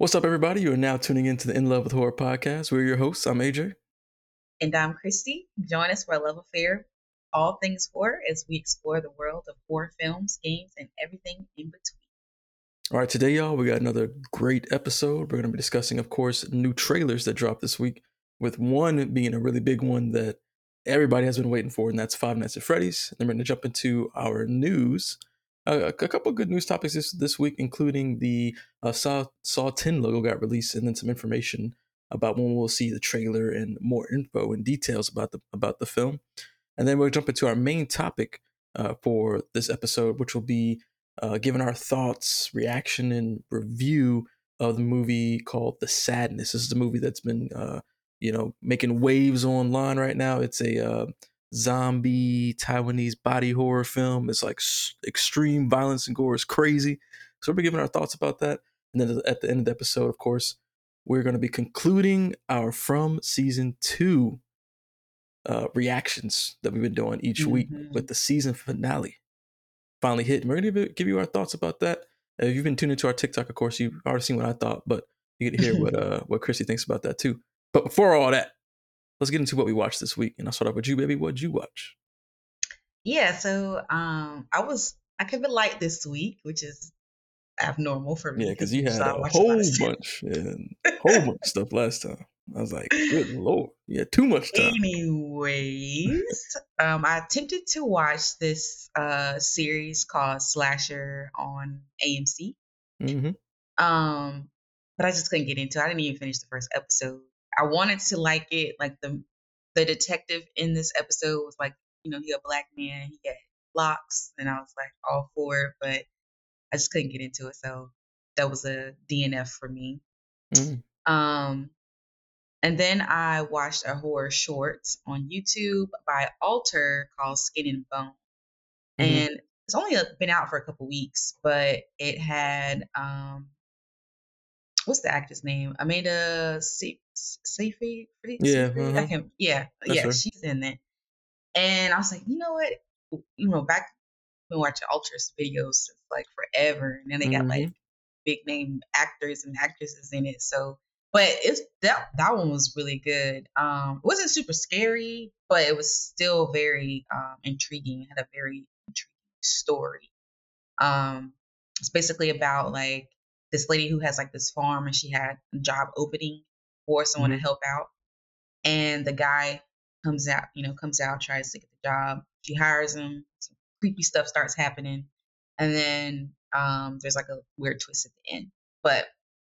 What's up, everybody? You are now tuning into the In Love with Horror podcast. We're your hosts. I'm AJ. And I'm Christy. Join us for a love affair, all things horror, as we explore the world of horror films, games, and everything in between. All right, today, y'all, we got another great episode. We're going to be discussing, of course, new trailers that dropped this week, with one being a really big one that everybody has been waiting for, and that's Five Nights at Freddy's. Then we're going to jump into our news. A couple of good news topics this week, including the Saw 10 logo got released, and then some information about when we'll see the trailer and more info and details about the film. And then we'll jump into our main topic for this episode, which will be giving our thoughts, reaction, and review of the movie called The Sadness. This is the movie that's been making waves online right now. It's a zombie Taiwanese body horror film. It's like extreme violence and gore is crazy. So we're giving our thoughts about that. And then at the end of the episode, of course, we're going to be concluding our From Season 2 reactions that we've been doing each week with the season finale finally hit. And we're going to give you our thoughts about that. If you've been tuning to our TikTok, of course, you've already seen what I thought, but you get to hear what Chrissy thinks about that too. But before all that, let's get into what we watched this week. And I'll start off with you, baby. What'd you watch? Yeah, so I kept it light this week, which is abnormal for me. Yeah, because you had a whole bunch of stuff last time. I was like, good Lord, you had too much time. Anyways, I attempted to watch this series called Slasher on AMC. Mm-hmm. But I just couldn't get into it. I didn't even finish the first episode. I wanted to like it. Like the detective in this episode was like, he a black man, he got locks, and I was like all for it, but I just couldn't get into it. So that was a DNF for me. And then I watched a horror short on YouTube by Alter called Skin and Bone. And it's only been out for a couple weeks, but it had what's the actress name? Amanda Seyfried? Yeah. I can, yeah, she's in it. And I was like, you know what? Back when we watched Ultra's videos since like forever. And then they got like big name actors and actresses in it. So, but it's that one was really good. It wasn't super scary, but it was still very intriguing. It had a very intriguing story. It's basically about like this lady who has like this farm, and she had a job opening for someone to help out. And the guy comes out, tries to get the job. She hires him. Some creepy stuff starts happening. And then there's like a weird twist at the end, but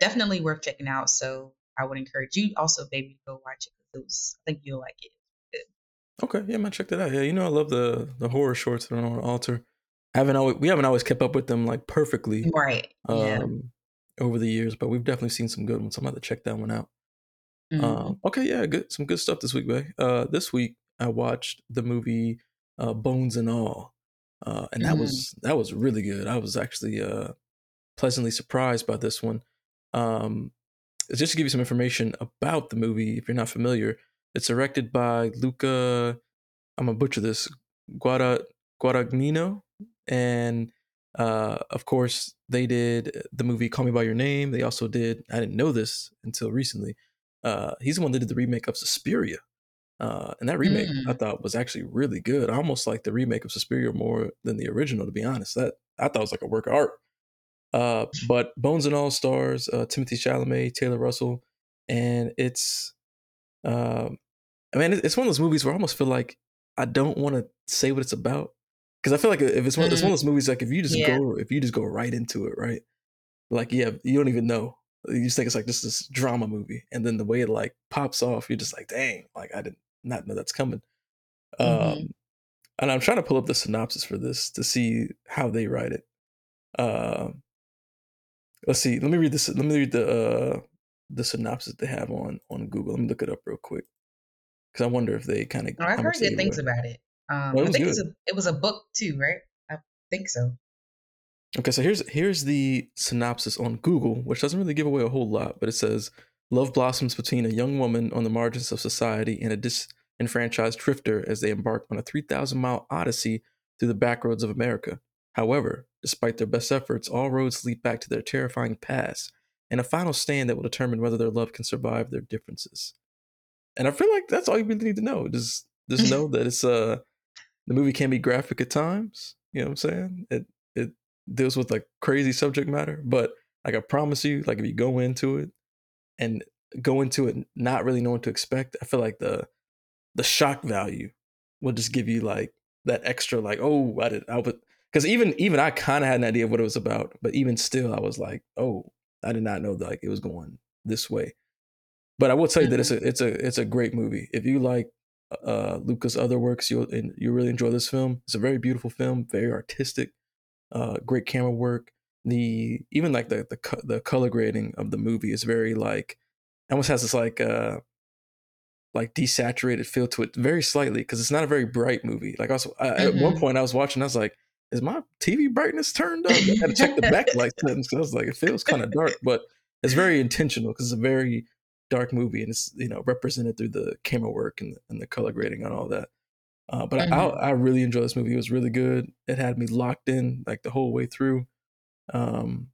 definitely worth checking out. So I would encourage you also, baby, to go watch it. I think you'll like it. Okay. Yeah. I might check that out. Yeah. I love the horror shorts that are on Alter. We haven't always kept up with them like perfectly. Right. Yeah. Over the years, but we've definitely seen some good ones. I'm about to check that one out. Okay, yeah, some good stuff this week, babe. This week I watched the movie Bones and All, and that was really good. I was actually pleasantly surprised by this one. Just to give you some information about the movie, if you're not familiar, it's directed by Luca. I'm gonna butcher this. Guadagnino, and of course, they did the movie Call Me By Your Name. They also did, I didn't know this until recently, he's the one that did the remake of Suspiria. And that remake, I thought, was actually really good. I almost liked the remake of Suspiria more than the original, to be honest. That I thought was like a work of art. But Bones and All stars Timothée Chalamet, Taylor Russell. And it's one of those movies where I almost feel like I don't want to say what it's about. Because I feel like if it's one of those movies, like if you just go right into it, right? Like, yeah, you don't even know. You just think it's like this drama movie, and then the way it like pops off, you're just like, dang, like I did not know that's coming. And I'm trying to pull up the synopsis for this to see how they write it. Let's see. Let me read this. Let me read the synopsis they have on Google. Let me look it up real quick, because I wonder if they kind of. I've heard good things about it. I think it was a book too, right? I think so. Okay, so here's the synopsis on Google, which doesn't really give away a whole lot, but it says, love blossoms between a young woman on the margins of society and a disenfranchised drifter as they embark on a 3,000-mile odyssey through the backroads of America. However, despite their best efforts, all roads lead back to their terrifying past, and a final stand that will determine whether their love can survive their differences. And I feel like that's all you really need to know. Just know that it's the movie can be graphic at times. You know what I'm saying? It deals with like crazy subject matter, but like I promise you, like if you go into it and not really knowing what to expect, I feel like the shock value will just give you like that extra like, oh, because even I kind of had an idea of what it was about, but even still, I was like, oh, I did not know that like it was going this way. But I will tell you that it's a great movie. If you like Luca's other works, you really enjoy this film. It's a very beautiful film, very artistic, great camera work. The color grading of the movie is very like, almost has this like desaturated feel to it, very slightly, because it's not a very bright movie. Like at one point I was watching, I was like, is my TV brightness turned up? I had to check the backlight settings because I was like, it feels kind of dark, but it's very intentional because it's a very dark movie and it's, you know, represented through the camera work and the color grading and all that. But I really enjoyed this movie. It was really good. It had me locked in like the whole way through. And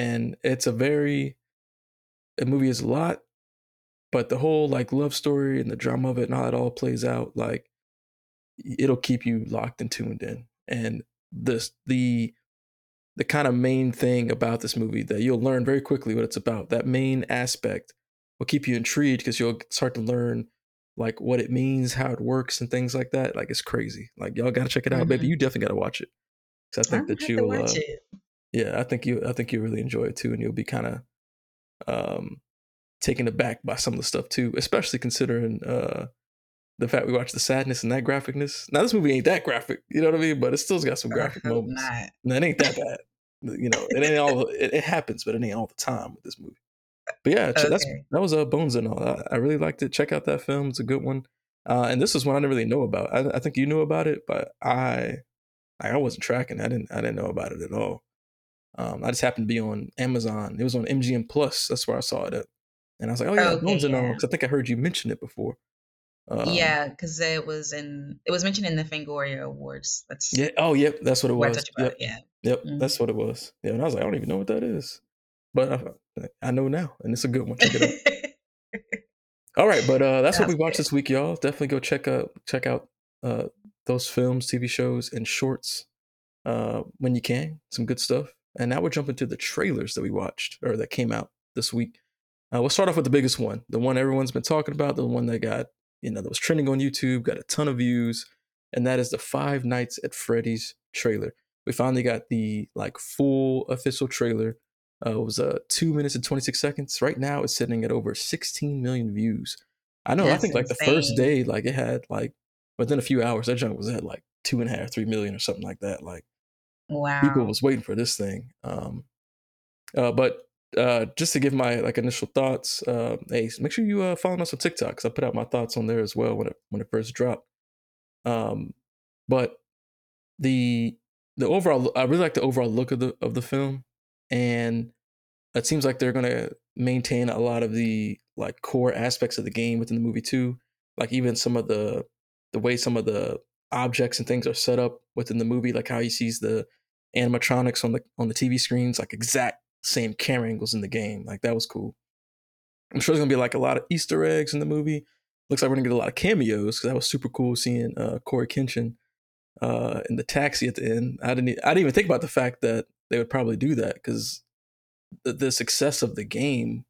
it's the movie is a lot, but the whole like love story and the drama of it and how it all plays out, like it'll keep you locked and tuned in. And the kind of main thing about this movie that you'll learn very quickly what it's about, that main aspect will keep you intrigued because you'll start to learn like what it means, how it works and things like that. Like it's crazy. Like y'all got to check it out, baby. You definitely got to watch it. Cause I think that you'll, yeah, I think you really enjoy it too. And you'll be kind of taken aback by some of the stuff too, especially considering, the fact we watched The Sadness and that graphicness. Now this movie ain't that graphic, you know what I mean? But it still's got some graphic moments. No, it ain't that bad. You know, it ain't all. It happens, but it ain't all the time with this movie. But yeah, okay. that was Bones and All. I really liked it. Check out that film; it's a good one. And this is one I didn't really know about. I think you knew about it, but I wasn't tracking. I didn't know about it at all. I just happened to be on Amazon. It was on MGM Plus. That's where I saw it at. And I was like, oh yeah, okay, Bones and All. Because I think I heard you mention it before. Yeah, because it was mentioned in the Fangoria Awards. That's yeah. Oh, yep. That's what it was. Yep. Yeah. Yep. Mm-hmm. That's what it was. Yeah. And I was like, I don't even know what that is, but I know now, and it's a good one. Check it out. All right, but that's what we watched this week, y'all. Definitely go check out those films, TV shows, and shorts when you can. Some good stuff. And now we're jumping to the trailers that we watched or that came out this week. We'll start off with the biggest one, the one everyone's been talking about, the one that got, you know, that was trending on YouTube, got a ton of views, and that is the Five Nights at Freddy's trailer. We finally got the like full official trailer. It was 2 minutes and 26 seconds. Right now, it's sitting at over 16 million views. I know. That's I think like insane. The first day, like it had like within a few hours, that junk was at like 2.5-3 million or something like that. Like, wow, people was waiting for this thing. But just to give my like initial thoughts, hey, make sure you follow us on TikTok because I put out my thoughts on there as well when it first dropped. But the overall, I really like the overall look of the film, and it seems like they're gonna maintain a lot of the like core aspects of the game within the movie too. Like even some of the way some of the objects and things are set up within the movie, like how he sees the animatronics on the TV screens, like exact same camera angles in the game. Like that was cool. I'm sure there's gonna be like a lot of Easter eggs in the movie. Looks like we're gonna get a lot of cameos because that was super cool seeing Corey Kenshin in the taxi at the end. I didn't even think about the fact that they would probably do that because the success of the game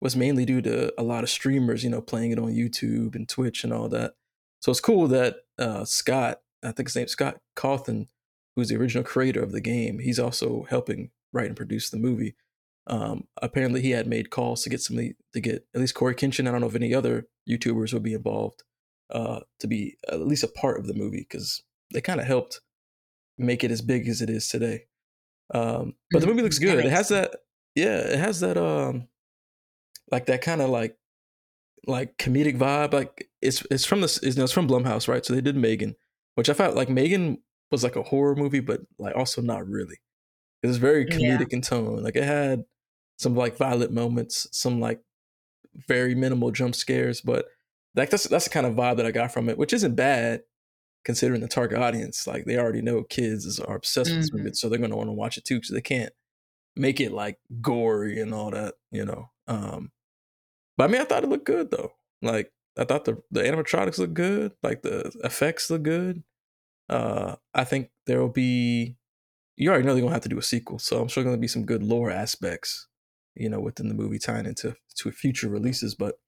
was mainly due to a lot of streamers, you know, playing it on YouTube and Twitch and all that. So it's cool that Scott, I think his name's Scott Cawthon, who's the original creator of the game, he's also helping write and produce the movie. Apparently he had made calls to get at least Corey Kenshin. I don't know if any other YouTubers would be involved to be at least a part of the movie because they kind of helped make it as big as it is today. But the movie looks good. It has that, yeah, it has that like that kind of like comedic vibe. Like it's from this, you know, it's from Blumhouse, right? So they did Megan, which I felt like Megan was like a horror movie, but like also not really. It was very comedic in tone. Like it had some like violent moments, some like very minimal jump scares, but like that's the kind of vibe that I got from it, which isn't bad considering the target audience. Like they already know kids are obsessed with it, so they're going to want to watch it too because they can't make it like gory and all that, you know. But I mean, I thought it looked good though. Like, I thought the animatronics looked good. Like, the effects look good. I think there will be, you already know they're gonna have to do a sequel, so I'm sure there's gonna be some good lore aspects, you know, within the movie tying into to future releases. But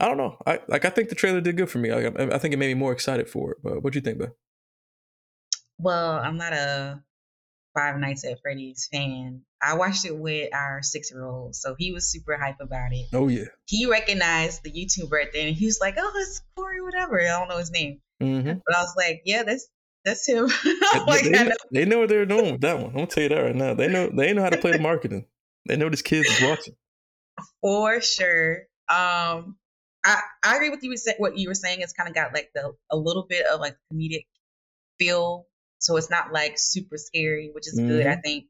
I don't know. I think the trailer did good for me. I think it made me more excited for it. But what do you think, Ben? Well, I'm not a Five Nights at Freddy's fan. I watched it with our 6-year-old, so he was super hype about it. Oh yeah. He recognized the YouTuber at the end, and he was like, "Oh, it's Corey, whatever." I don't know his name, but I was like, "Yeah, that's him." Like, they know what they're doing with that one. I'm gonna tell you that right now. They know how to play the marketing. They know this kid is watching for sure. I agree with you. What you were saying, it's kind of got like a little bit of like comedic feel. So it's not like super scary, which is good, I think,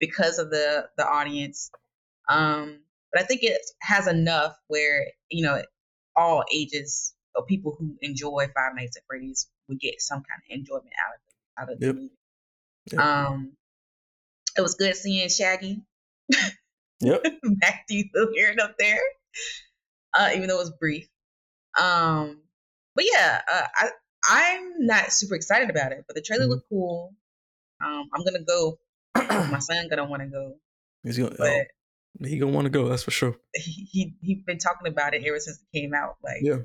because of the audience. But I think it has enough where, you know, all ages of people who enjoy Five Nights at Freddy's would get some kind of enjoyment out of the movie. Yep. It was good seeing Shaggy. Yep. Matthew Lillard up there, even though it was brief. But yeah, I'm not super excited about it, but the trailer looked cool. I'm gonna go. My son gonna want to go. He gonna want to go. That's for sure. He been talking about it ever since it came out. Like, yeah,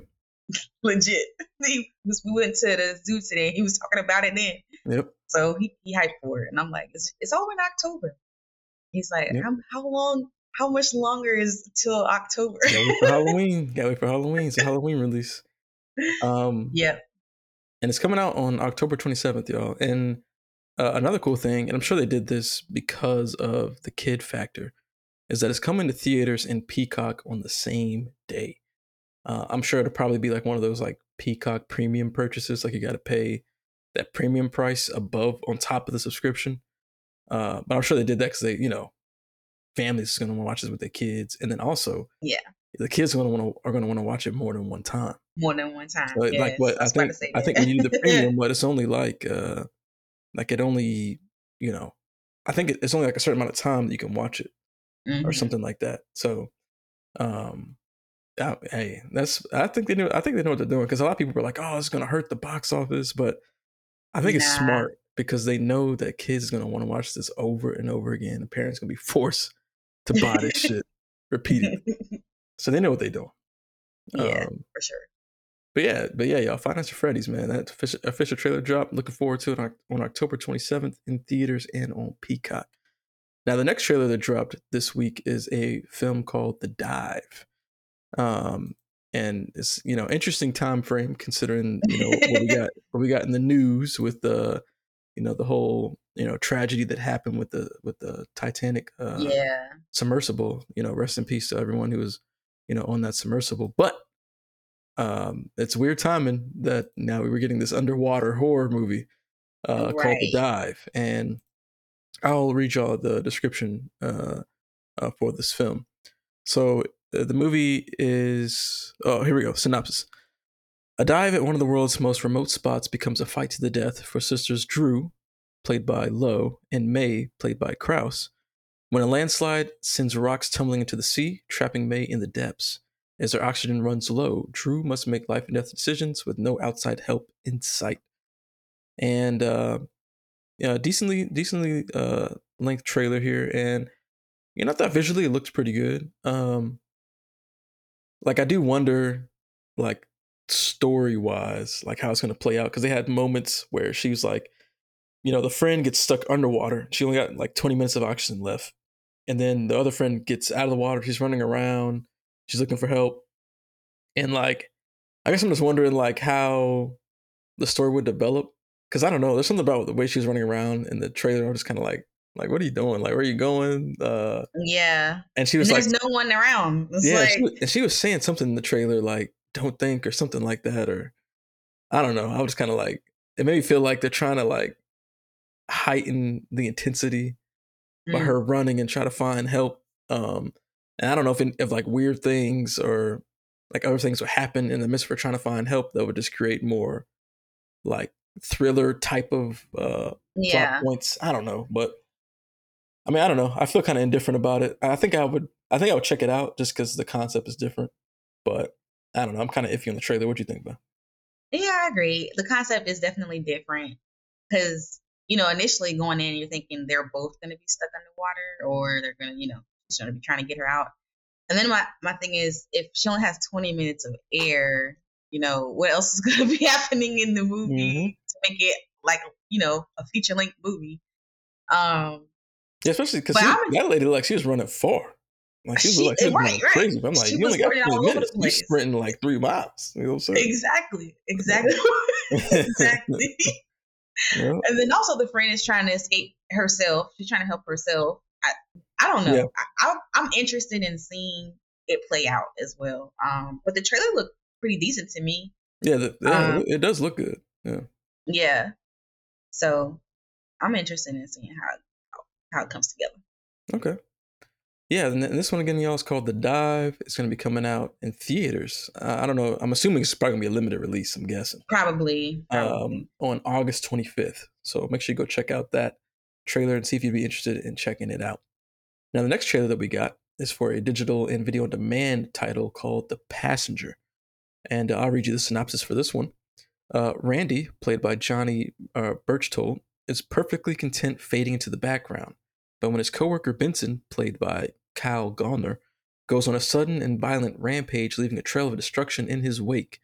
legit. We went to the zoo today. And he was talking about it then. Yep. So he hyped for it, and I'm like, it's over in October. He's like, yep. How long? How much longer is till October? Gotta wait for Halloween. Gotta wait for Halloween. It's a Halloween release. Yep. And it's coming out on October 27th, y'all. And another cool thing, and I'm sure they did this because of the kid factor, is that it's coming to theaters and Peacock on the same day. I'm sure it'll probably be like one of those like Peacock premium purchases. Like, you got to pay that premium price above on top of the subscription. But I'm sure they did that because they, you know, families are going to want to watch this with their kids. And then also, yeah, the kids are going to want to watch it more than one time. So yes. Like, what I think when you do the premium, what it's only like it only, you know, I think it's only like a certain amount of time that you can watch it or something like that. So, hey, I think they know what they're doing, because a lot of people were like, "Oh, it's going to hurt the box office," but I think it's smart, because they know that kids are going to want to watch this over and over again. The parents are going to be forced to buy this shit repeatedly. So they know what they're doing. Yeah, for sure. But yeah, y'all, Five Nights at Freddy's, man. That official trailer drop. Looking forward to it on October 27th in theaters and on Peacock. Now, the next trailer that dropped this week is a film called The Dive. And it's, you know, interesting time frame considering, you know, what we got in the news with the, you know, the whole, you know, tragedy that happened with the Titanic submersible. You know, rest in peace to everyone who was, you know, on that submersible. But it's weird timing that now we were getting this underwater horror movie called The Dive. And I'll read y'all the description for this film. So the movie is, here we go. Synopsis. A dive at one of the world's most remote spots becomes a fight to the death for sisters Drew, played by Lowe, and May, played by Krause, when a landslide sends rocks tumbling into the sea, trapping May in the depths. As their oxygen runs low, Drew must make life and death decisions with no outside help in sight. And yeah, decently length trailer here, and you know, I thought visually it looks pretty good. Like, I do wonder, like, story wise, like how it's going to play out, because they had moments where she was like, you know, the friend gets stuck underwater. She only got like 20 minutes of oxygen left. And then the other friend gets out of the water. She's running around. She's looking for help. And like, I guess I'm just wondering like how the story would develop. Cause I don't know. There's something about the way she's running around in the trailer. I'm just kind of like, what are you doing? Like, where are you going? Yeah. And she was and there's like, no one around. It's yeah. Like... She was saying something in the trailer, like, don't think or something like that. Or I don't know. I was just kind of like, it made me feel like they're trying to like heighten the intensity by her running and try to find help. And I don't know if like weird things or like other things would happen in the midst of her trying to find help that would just create more like thriller type of plot points. I don't know, but I mean, I don't know. I feel kind of indifferent about it. I think I would check it out just because the concept is different. But I don't know. I'm kind of iffy on the trailer. What do you think, Ben? Yeah, I agree. The concept is definitely different because, you know, initially going in, you're thinking they're both going to be stuck underwater or they're going to, you know, she's going to be trying to get her out. And then my thing is, if she only has 20 minutes of air, you know, what else is going to be happening in the movie to make it like, you know, a feature-length movie? Yeah, especially because that lady, like, she was running far. Like, she was running crazy. But I'm like, you only got 20 minutes. You're sprinting like 3 miles. You know what I'm saying? Exactly. Exactly. Yeah. And then also the friend is trying to escape herself. She's trying to help herself. I don't know. Yeah. I'm interested in seeing it play out as well. But the trailer looked pretty decent to me. Yeah, it does look good. Yeah. Yeah. So I'm interested in seeing how it comes together. Okay. Yeah, and this one again, y'all, is called The Dive. It's going to be coming out in theaters. I don't know. I'm assuming it's probably going to be a limited release, I'm guessing. Probably. On August 25th. So make sure you go check out that trailer and see if you'd be interested in checking it out. Now, the next trailer that we got is for a digital and video on demand title called The Passenger. And I'll read you the synopsis for this one. Randy, played by Johnny Burchtold, is perfectly content fading into the background. But when his coworker Benson, played by Kyle Gallner, goes on a sudden and violent rampage, leaving a trail of destruction in his wake,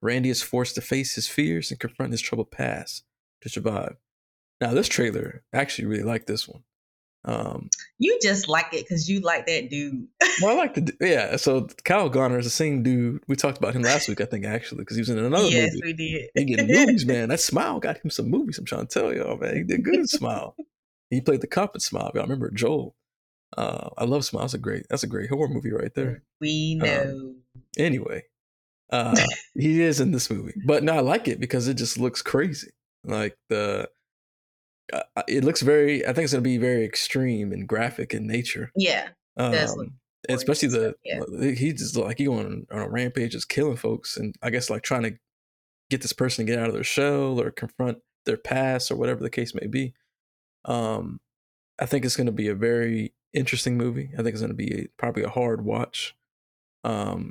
Randy is forced to face his fears and confront his troubled past to survive. Now, this trailer, I actually really like this one. You just like it because you like that dude. Well, I like the yeah. So Kyle Gallner is the same dude we talked about him last week, I think, actually, because he was in another movie. Yes, we did. He getting movies, man. That Smile got him some movies. I'm trying to tell y'all, man. He did good in Smile. He played the cop in Smile. I remember Joel. I love Smile. That's a great horror movie right there. We know. Anyway, he is in this movie, but no, I like it because it just looks crazy. Like it looks very. I think it's going to be very extreme and graphic in nature. Yeah, it does look especially the. Yeah. He's just like he going on a rampage, just killing folks, and I guess like trying to get this person to get out of their shell or confront their past or whatever the case may be. I think it's going to be a very interesting movie. I think it's going to be probably a hard watch. But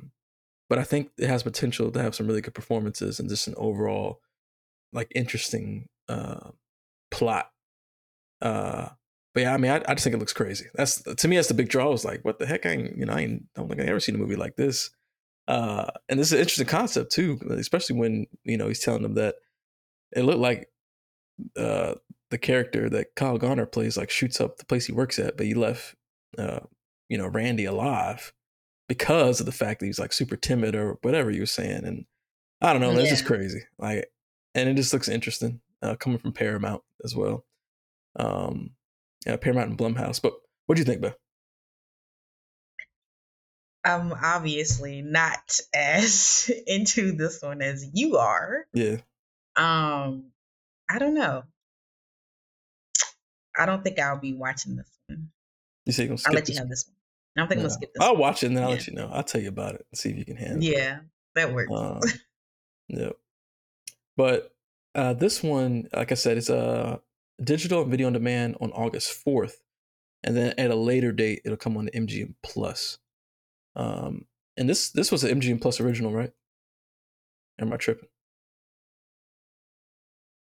I think it has potential to have some really good performances and just an overall like interesting plot. But yeah, I mean, I just think it looks crazy. To me, that's the big draw. I was like, what the heck? I don't think I ever seen a movie like this. And this is an interesting concept too, especially when, you know, he's telling them that it looked like, the character that Kyle Gallner plays like shoots up the place he works at, but he left, you know, Randy alive because of the fact that he's like super timid or whatever you were saying. And I don't know, that's just crazy. Like, and it just looks interesting coming from Paramount as well. Paramount and Blumhouse. But what do you think, Beth? I'm obviously not as into this one as you are. Yeah. I don't know. I don't think I'll be watching this one. You say you're gonna skip I'll let you have this one. I don't think I'm gonna skip this one. I'll watch it and then I'll let you know. I'll tell you about it and see if you can handle it. Yeah, that works. Yeah. But this one, like I said, it's a digital and video on demand on August 4th. And then at a later date, it'll come on to MGM Plus. And this was an MGM Plus original, right? Or am I tripping?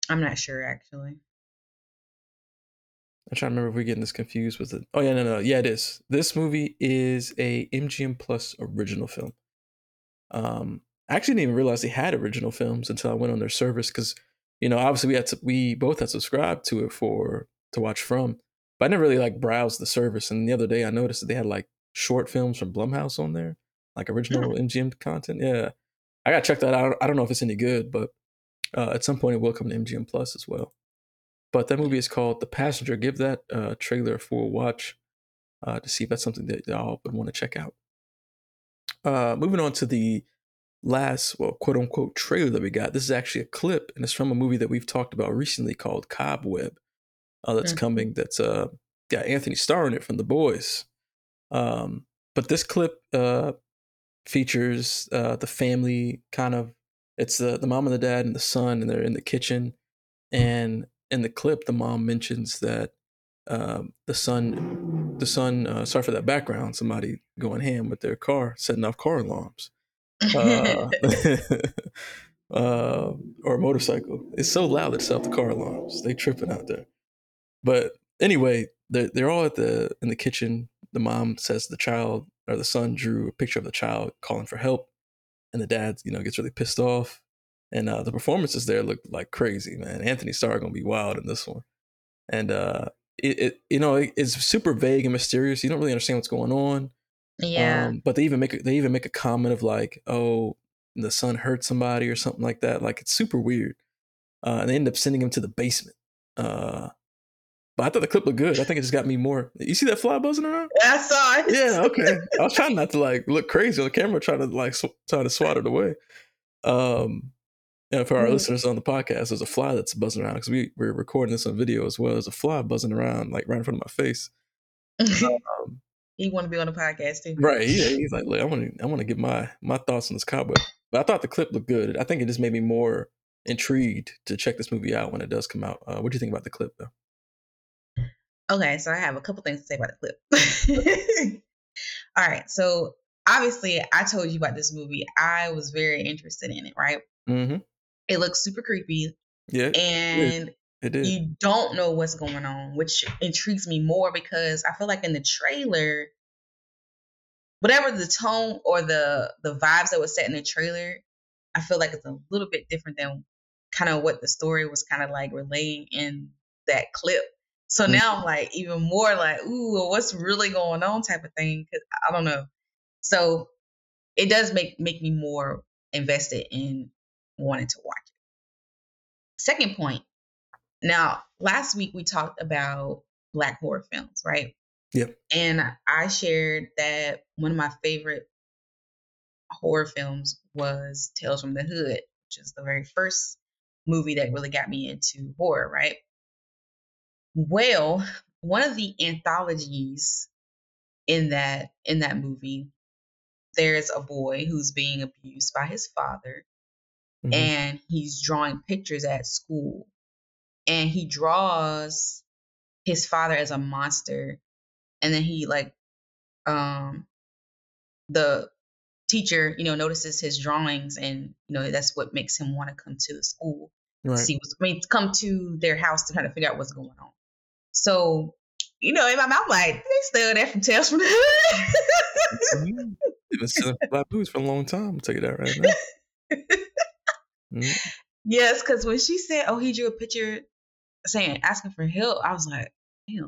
I'm not sure, actually. I'm trying to remember if we're getting this confused with it. Oh, yeah, no. Yeah, it is. This movie is a MGM Plus original film. I actually didn't even realize they had original films until I went on their service because, you know, obviously we both had subscribed to it to watch From, but I never really like browsed the service. And the other day I noticed that they had like short films from Blumhouse on there, like original MGM content. Yeah, I got to check that out. I don't know if it's any good, but at some point it will come to MGM Plus as well. But that movie is called The Passenger. Give that trailer a full watch to see if that's something that y'all would want to check out. Moving on to the last, well, quote unquote, trailer that we got. This is actually a clip, and it's from a movie that we've talked about recently called Cobweb. That's coming. That's got Anthony Starr in it from The Boys. But this clip features the family kind of. It's the mom and the dad and the son, and they're in the kitchen. And in the clip, the mom mentions that the son, sorry for that background, somebody going ham with their car, setting off car alarms, or a motorcycle. It's so loud it set off the car alarms. They tripping out there. But anyway, they're all at in the kitchen. The mom says the son drew a picture of the child calling for help, and the dad, gets really pissed off. And the performances there look like crazy, man. Anthony Starr gonna be wild in this one, and it's super vague and mysterious. You don't really understand what's going on. Yeah. But they even make a comment of like, oh, the son hurt somebody or something like that. Like, it's super weird. And they end up sending him to the basement. But I thought the clip looked good. I think it just got me more. You see that fly buzzing around? I saw it. Yeah. Okay. I was trying not to look crazy on the camera, trying to swat it away. And for our listeners on the podcast, there's a fly that's buzzing around because we're recording this on video as well. There's a fly buzzing around, like right in front of my face. He want to be on the podcast too, right? Yeah, he's like, look, I want to get my thoughts on this Cobweb. But I thought the clip looked good. I think it just made me more intrigued to check this movie out when it does come out. What do you think about the clip, though? Okay, so I have a couple things to say about the clip. All right, so obviously, I told you about this movie. I was very interested in it, right? Mm-hmm. It looks super creepy. Yeah. And it is. You don't know what's going on, which intrigues me more because I feel like in the trailer, whatever the tone or the vibes that was set in the trailer, I feel like it's a little bit different than kind of what the story was kind of like relaying in that clip. So now I'm like even more like, ooh, what's really going on type of thing? Because I don't know. So it does make me more invested in wanting to watch it. Second point. Now, last week we talked about Black horror films, right? Yep. And I shared that one of my favorite horror films was Tales from the Hood, which is the very first movie that really got me into horror, right? Well, one of the anthologies in that movie, there's a boy who's being abused by his father, and he's drawing pictures at school. And he draws his father as a monster. And then he the teacher, notices his drawings, and, that's what makes him want to come to the school. Right. Come to their house to kind of figure out what's going on. So, in my mouth, like, they stole that from Tales from the Hood. They've been selling Black boots for a long time. I'll tell you that right now. Yes, because when she said, oh, he drew a picture asking for help, I was like,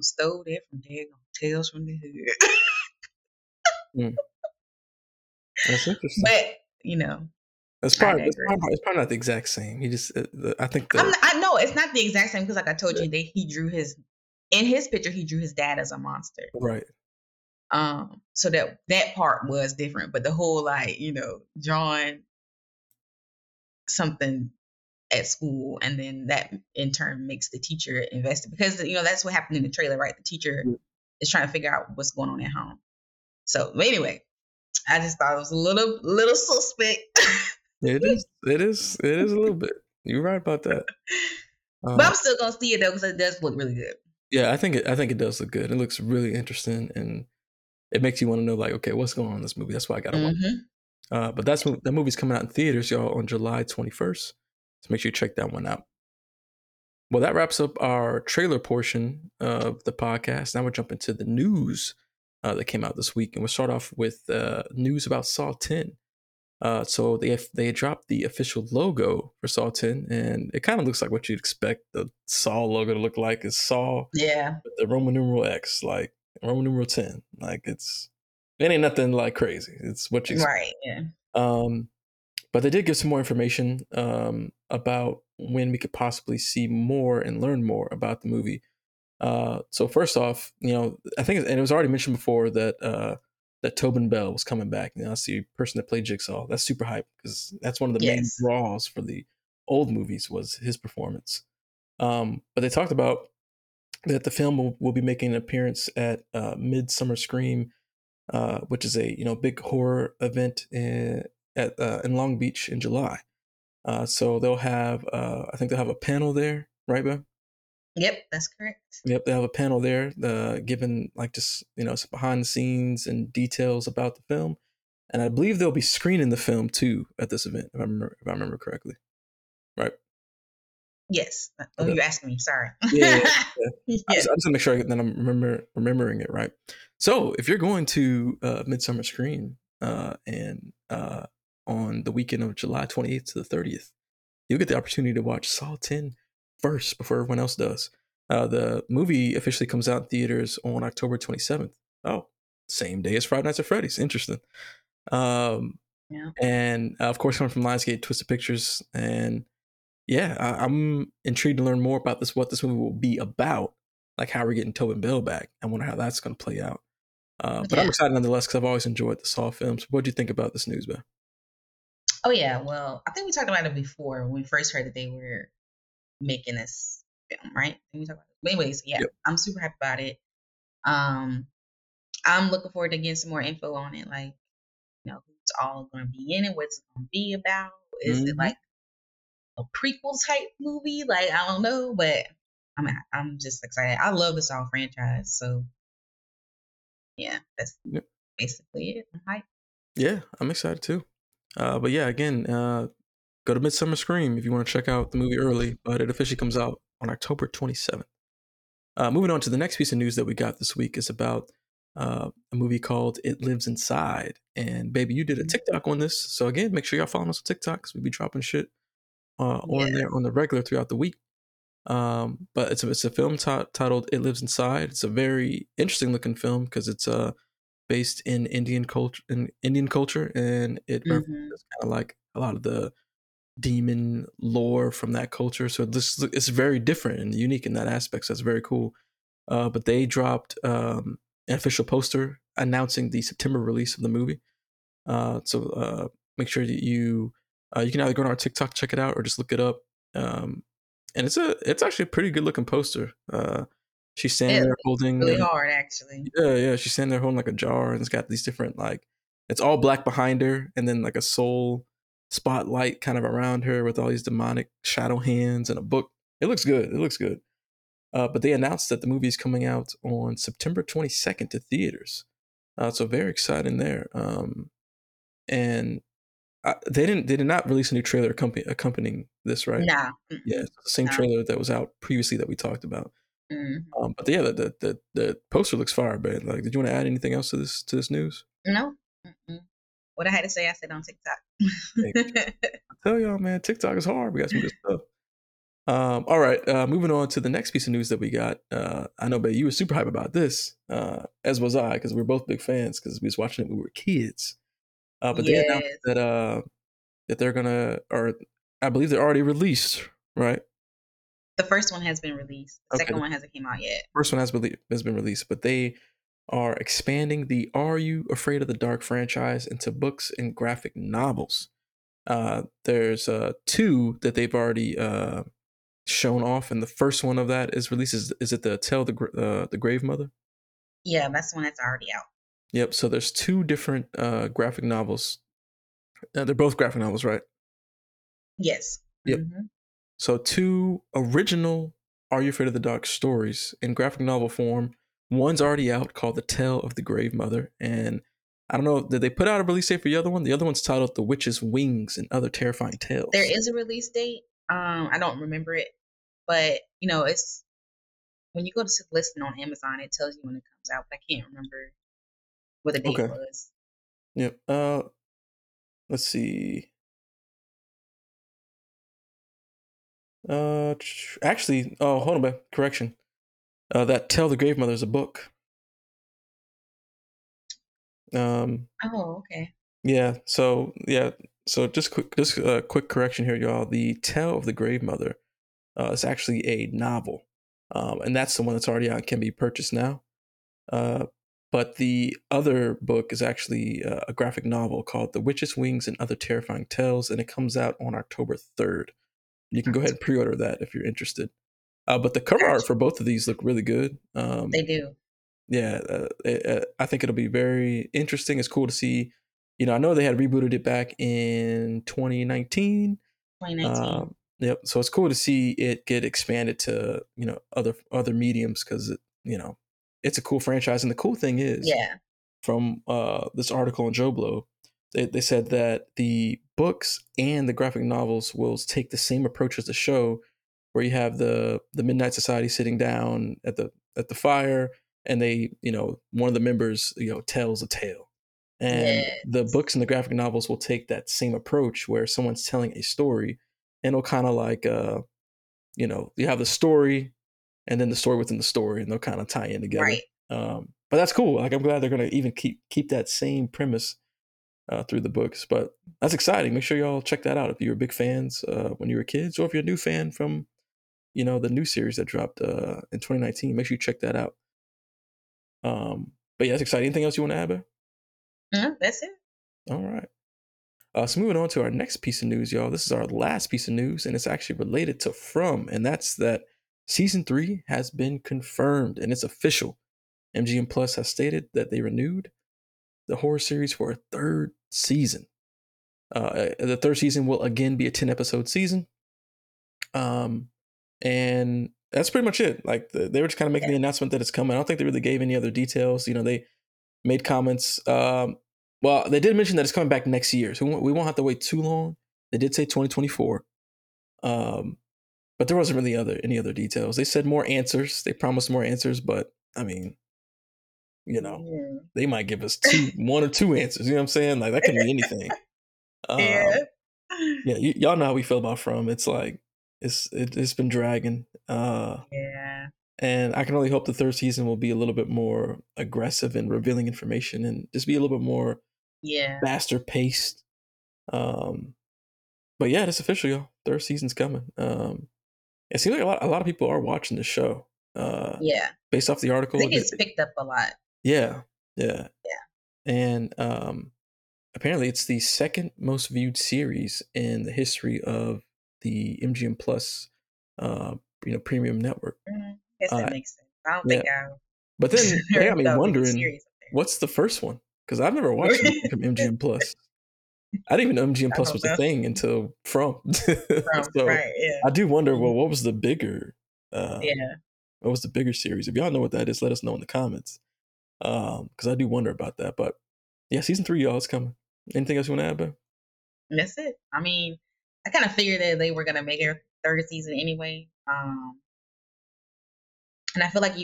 stole that from Tales from the Hood. That's interesting. But, it's probably not the exact same. He just, I think. I know it's not the exact same because, like I told you, that in his picture, he drew his dad as a monster. Right. So that part was different, but the whole, drawing something at school, and then that in turn makes the teacher invested because that's what happened in the trailer, right? The teacher is trying to figure out what's going on at home. So anyway, I just thought it was a little suspect. It is a little bit. You're right about that. But I'm still gonna see it though because it does look really good. Yeah, I think it does look good. It looks really interesting, and it makes you want to know, like, okay, what's going on in this movie? That's why I gotta watch it. But that movie's coming out in theaters, y'all, on July 21st. So make sure you check that one out. Well, that wraps up our trailer portion of the podcast. Now we're jumping to the news that came out this week. And we'll start off with news about Saw 10. So they dropped the official logo for Saw 10. And it kind of looks like what you'd expect the Saw logo to look like. Is Saw, with the Roman numeral X, like Roman numeral 10. Like, it's... It ain't nothing like crazy. It's what you right. Yeah. But they did give some more information about when we could possibly see more and learn more about the movie. So first off, I think, and it was already mentioned before that Tobin Bell was coming back. That's the person that played Jigsaw. That's super hype because that's one of the main draws for the old movies was his performance. But they talked about that the film will be making an appearance at Midsummer Scream, which is a big horror event in Long Beach in July. So they'll have I think they'll have a panel there, right, Beth? Yep, that's correct. Yep, they have a panel there giving like just, you know, some behind the scenes and details about the film. And I believe they'll be screening the film too at this event, if I remember correctly. Right? Yes. Oh, okay. You asked me. Sorry. Yeah. I just want to make sure that I'm remembering it right. So if you're going to Midsummer Scream and on the weekend of July 28th to the 30th, you'll get the opportunity to watch Saw 10 first before everyone else does. The movie officially comes out in theaters on October 27th. Oh, same day as Five Nights at Freddy's. Interesting. Yeah. And of course, coming from Lionsgate, Twisted Pictures. And yeah, I'm intrigued to learn more about this, what this movie will be about, like how we're getting Tobin Bell back. I wonder how that's going to play out. But I'm excited nonetheless because I've always enjoyed the Saw films. What do you think about this news, Ben? Oh, yeah. Well, I think we talked about it before when we first heard that they were making this film, right? Anyways, yeah, yep. I'm super happy about it. I'm looking forward to getting some more info on it, like, you know, who's all going to be in it, what's it going to be about. Is it like a prequel type movie? Like, I don't know, but I'm just excited. I love the Saw franchise, so yeah, that's basically it. I'm hyped. Yeah, I'm excited too. But yeah, again, go to Midsummer Scream if you want to check out the movie early, but it officially comes out on October 27th. Moving on to the next piece of news that we got this week is about a movie called It Lives Inside. And baby, you did a TikTok on this. So again, make sure y'all follow us on TikTok because we'll be dropping shit on there on the regular throughout the week. But it's a film titled It Lives Inside. It's a very interesting looking film because it's based in Indian culture, and it references kind of like a lot of the demon lore from that culture. So it's very different and unique in that aspect. So that's very cool. But they dropped an official poster announcing the September release of the movie. So make sure that you can either go on our TikTok, check it out, or just look it up. And it's actually a pretty good looking poster. She's standing there holding really hard, actually. Yeah. She's standing there holding like a jar, and it's got these different, like, it's all black behind her, and then like a soul spotlight kind of around her with all these demonic shadow hands and a book. It looks good. But they announced that the movie is coming out on September 22nd to theaters. So very exciting there. They did not release a new trailer accompanying this, right? No. Yeah, it's the same trailer that was out previously that we talked about. Mm-hmm. But yeah, the poster looks fire, man. Like, did you want to add anything else to this news? No. Mm-mm. What I had to say, I said on TikTok. I tell y'all, man, TikTok is hard. We got some good stuff. All right. Moving on to the next piece of news that we got. I know, babe, you were super hype about this, as was I, because we were both big fans because we was watching it when we were kids. But they announced that they're gonna, or I believe they're already released, right? The first one has been released. The second one hasn't came out yet. First one has been released, but they are expanding the Are You Afraid of the Dark franchise into books and graphic novels. There's two that they've already shown off, and the first one of that is released. Is it the Tale of the Grave Mother? Yeah, that's the one that's already out. Yep. So there's two different graphic novels. They're both graphic novels, right? Yes. Yep. Mm-hmm. So two original Are You Afraid of the Dark stories in graphic novel form. One's already out called The Tale of the Grave Mother. And I don't know, did they put out a release date for the other one? The other one's titled The Witch's Wings and Other Terrifying Tales. There is a release date. I don't remember it, but you know, it's when you go to listen on Amazon, it tells you when it comes out, but I can't remember what the date was. Yep. Let's see. Actually, oh, hold on, babe. Correction. That Tell the Grave Mother is a book. Oh, okay. So just a quick correction here, y'all. The Tale of the Grave Mother is actually a novel, and that's the one that's already out and can be purchased now. But the other book is actually a graphic novel called The Witch's Wings and Other Terrifying Tales, and it comes out on October 3rd. You can go ahead and pre-order that if you're interested. But the cover art for both of these look really good. They do. Yeah, I think it'll be very interesting. It's cool to see. You know, I know they had rebooted it back in 2019. Yep. So it's cool to see it get expanded to, you know, other mediums, because, you know, it's a cool franchise. And the cool thing is, from this article on Joe Blow, they said that the books and the graphic novels will take the same approach as the show, where you have the Midnight Society sitting down at the fire, and they, you know, one of the members, you know, tells a tale. And the books and the graphic novels will take that same approach, where someone's telling a story, and it'll kind of like, you know, you have the story and then the story within the story, and they'll kind of tie in together. Right. But that's cool. Like, I'm glad they're going to even keep that same premise through the books. But that's exciting. Make sure y'all check that out if you were big fans when you were kids, or if you're a new fan from, you know, the new series that dropped in 2019. Make sure you check that out. But yeah, that's exciting. Anything else you want to add, Bear? No, that's it. All right. So moving on to our next piece of news, y'all. This is our last piece of news, and it's actually related to From, and that's that season 3 has been confirmed, and it's official. MGM Plus has stated that they renewed the horror series for a third season. The third season will again be a 10-episode season. And that's pretty much it. Like, they were just kind of making the announcement that it's coming. I don't think they really gave any other details. You know, they made comments. Well, they did mention that it's coming back next year, so we won't have to wait too long. They did say 2024. But there wasn't really any other details. They said more answers. They promised more answers, but I mean, you know, they might give us one or two answers. You know what I'm saying? Like, that could be anything. Yeah, y'all know how we feel about From. It's like, it's been dragging. And I can only hope the third season will be a little bit more aggressive in revealing information, and just be a little bit more faster paced. But yeah, it's official, y'all. Third season's coming. It seems like a lot of people are watching the show. Based off the article, I think it's picked up a lot. And apparently it's the second most viewed series in the history of the MGM Plus, premium network. I guess that makes sense. I don't think I. But then they got me wondering, what's the first one? Because I've never watched it from MGM Plus. I didn't even know MGM Plus was a thing until From. I do wonder, well, what was the bigger? What was the bigger series? If y'all know what that is, let us know in the comments. Because I do wonder about that. But yeah, season 3, y'all, is coming. Anything else you want to add, babe? That's it. I mean, I kind of figured that they were gonna make it third season anyway. And I feel like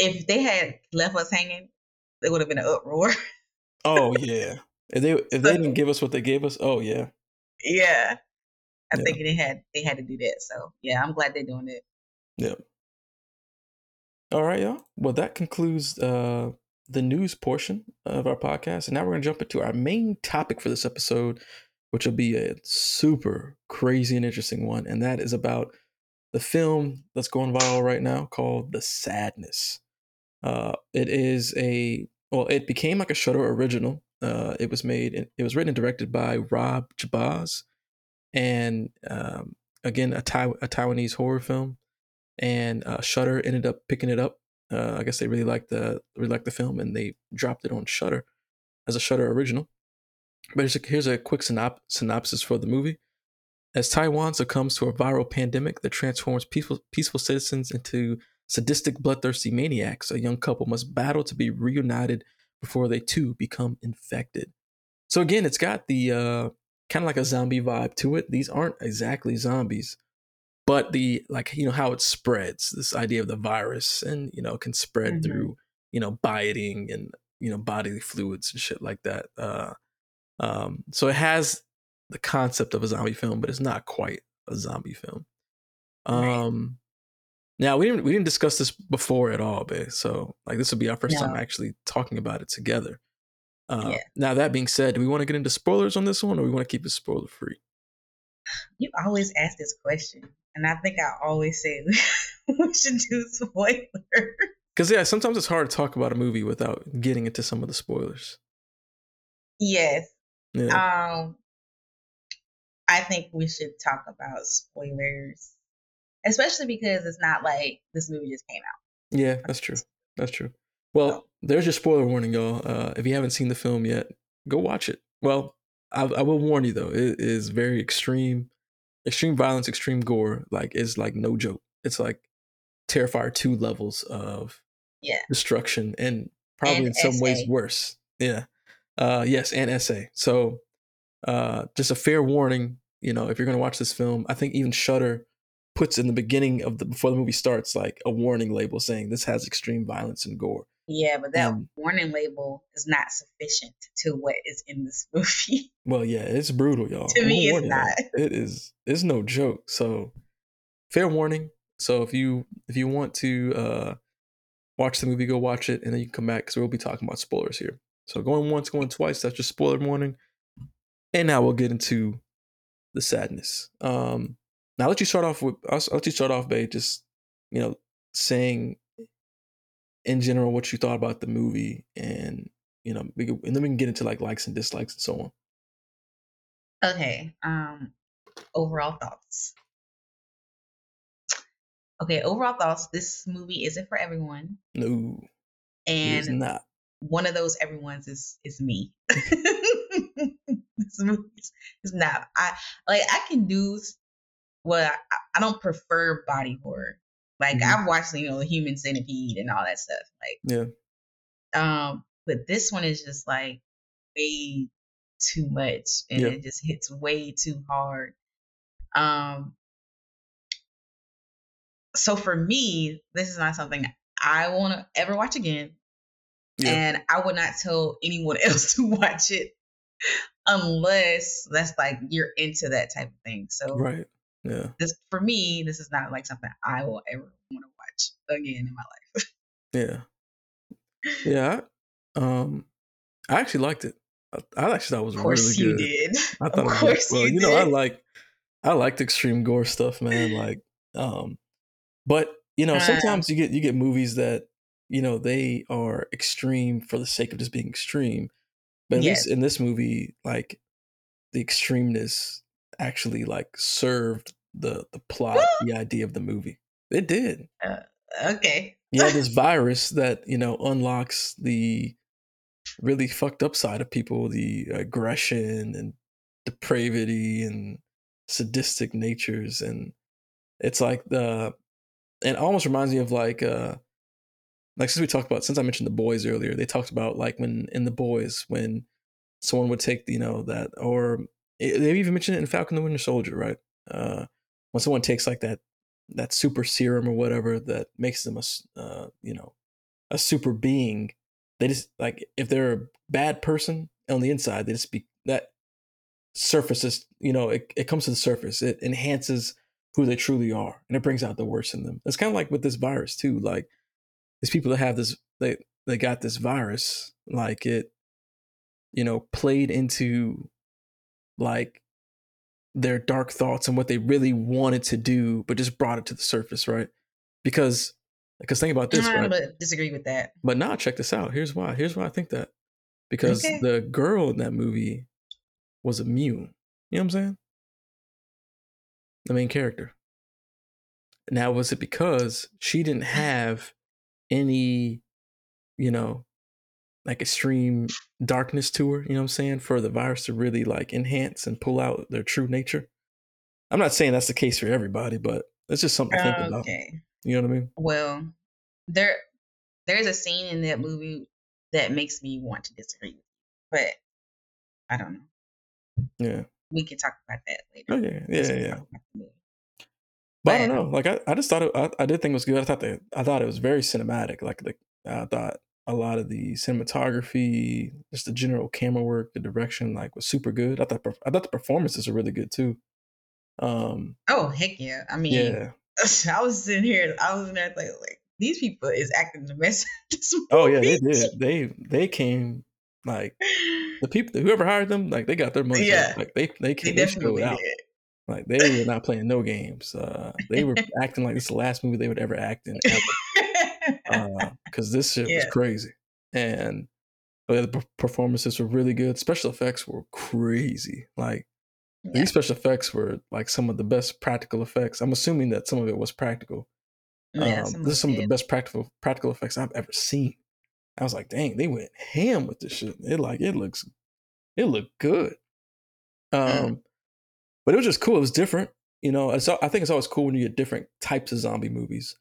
if they had left us hanging, it would have been an uproar. If they didn't give us what they gave us, think they had to do that. So yeah, I'm glad they're doing it. Yeah. All right, y'all. Well, that concludes the news portion of our podcast, and now we're gonna jump into our main topic for this episode, which will be a super crazy and interesting one, and that is about the film that's going viral right now called The Sadness. It became like a Shudder original. It was written and directed by Rob Jabaz, and again, a Taiwanese horror film. And Shudder ended up picking it up. I guess they really liked the film, and they dropped it on Shudder as a Shudder original. But here's a quick synopsis for the movie. As Taiwan succumbs to a viral pandemic that transforms peaceful citizens into sadistic, bloodthirsty maniacs, a young couple must battle to be reunited before they too become infected. So again, it's got the kind of like a zombie vibe to it. These aren't exactly zombies, but how it spreads, this idea of the virus, and, you know, it can spread through, you know, biting and, you know, bodily fluids and shit like that. So it has the concept of a zombie film, but it's not quite a zombie film. Now we didn't discuss this before at all, babe. So like, this will be our first time actually talking about it together. Now that being said, do we want to get into spoilers on this one, or we want to keep it spoiler free? You always ask this question, and I think I always say we should do spoilers. Because sometimes it's hard to talk about a movie without getting into some of the spoilers. Yes. Yeah. I think we should talk about spoilers, especially because it's not like this movie just came out. Yeah, that's true. Well, there's your spoiler warning, y'all. If you haven't seen the film yet, go watch it. Well, I will warn you, though, it is very extreme. extreme violence, extreme gore, like, is like no joke. It's like Terrifier 2 levels of destruction, and probably and in some ways worse. Yeah. Yes, and SA. So just a fair warning, you know, if you're going to watch this film. I think even Shudder puts in the beginning of the, before the movie starts, like a warning label saying this has extreme violence and gore. Yeah, but that warning label is not sufficient to what is in this movie. Well, yeah, it's brutal, y'all. To me, it's not. It is. It's no joke. So, fair warning. So if you want to watch the movie, go watch it, and then you can come back because we'll be talking about spoilers here. So going once, going twice. That's your spoiler warning. And now we'll get into The Sadness. Now I'll let you start off, babe. Just, you know, saying in general what you thought about the movie, and, you know, and then we can get into like likes and dislikes and so on. Okay. Overall thoughts. Okay, overall thoughts. This movie isn't for everyone. No, and it's not. One of those everyone's is me. This movie is not. I can do. Well, I don't prefer body horror. Like, I've watched, you know, The Human Centipede and all that stuff. Like, yeah. But this one is just like way too much, and it just hits way too hard. So for me, this is not something I want to ever watch again. Yeah. And I would not tell anyone else to watch it unless that's like you're into that type of thing. So, right. Yeah. This, for me, this is not like something I will ever want to watch again in my life. Yeah. Yeah. I actually liked it. I actually thought it was really good. Of course you did. I thought of course you did. You know, I liked extreme gore stuff, man. Like, but, you know, sometimes you get movies that, you know, they are extreme for the sake of just being extreme. But at least in this movie, like, the extremeness actually like served the plot, the idea of the movie. It did. Okay. Yeah, this virus that, you know, unlocks the really fucked up side of people, the aggression and depravity and sadistic natures, and it's like it almost reminds me of like since I mentioned The Boys earlier, they talked about like when in The Boys when someone would take, you know, that, or they even mentioned it in Falcon and the Winter Soldier, right? When someone takes like that super serum or whatever that makes them a super being, they just like, if they're a bad person on the inside, they just be that surfaces, you know, it comes to the surface. It enhances who they truly are, and it brings out the worst in them. It's kind of like with this virus too. Like these people that have this, they got this virus, like it, you know, played into like their dark thoughts and what they really wanted to do, but just brought it to the surface, right? Because think about this. I'm gonna disagree with that. But now check this out. Here's why I think that. Because the girl in that movie was immune. You know what I'm saying? The main character. Now, was it because she didn't have any, you know, like extreme darkness to her, you know what I'm saying, for the virus to really like enhance and pull out their true nature? I'm not saying that's the case for everybody, but it's just something to think about. You know what I mean? Well, there's a scene in that movie that makes me want to disagree, but I don't know. Yeah. We can talk about that later. Okay. Yeah. But I don't know. Like I just thought I did think it was good. I thought it was very cinematic. Like I thought a lot of the cinematography, just the general camera work, the direction, like, was super good. I thought the performances were really good too. Oh heck yeah! I mean, yeah. I was in there like these people is acting the mess. Oh yeah, they did. They came like the people, whoever hired them, like they got their money. Yeah, like they came. They showed out. Like they were not playing no games. They were acting like this is the last movie they would ever act in. Ever. Because this shit was crazy, and the performances were really good. Special effects were crazy. Like these special effects were like some of the best practical effects. I'm assuming that some of it was practical. This is some of the best practical effects I've ever seen. I was like, dang, they went ham with this shit. It looked good. But it was just cool. It was different. You know, I think it's always cool when you get different types of zombie movies.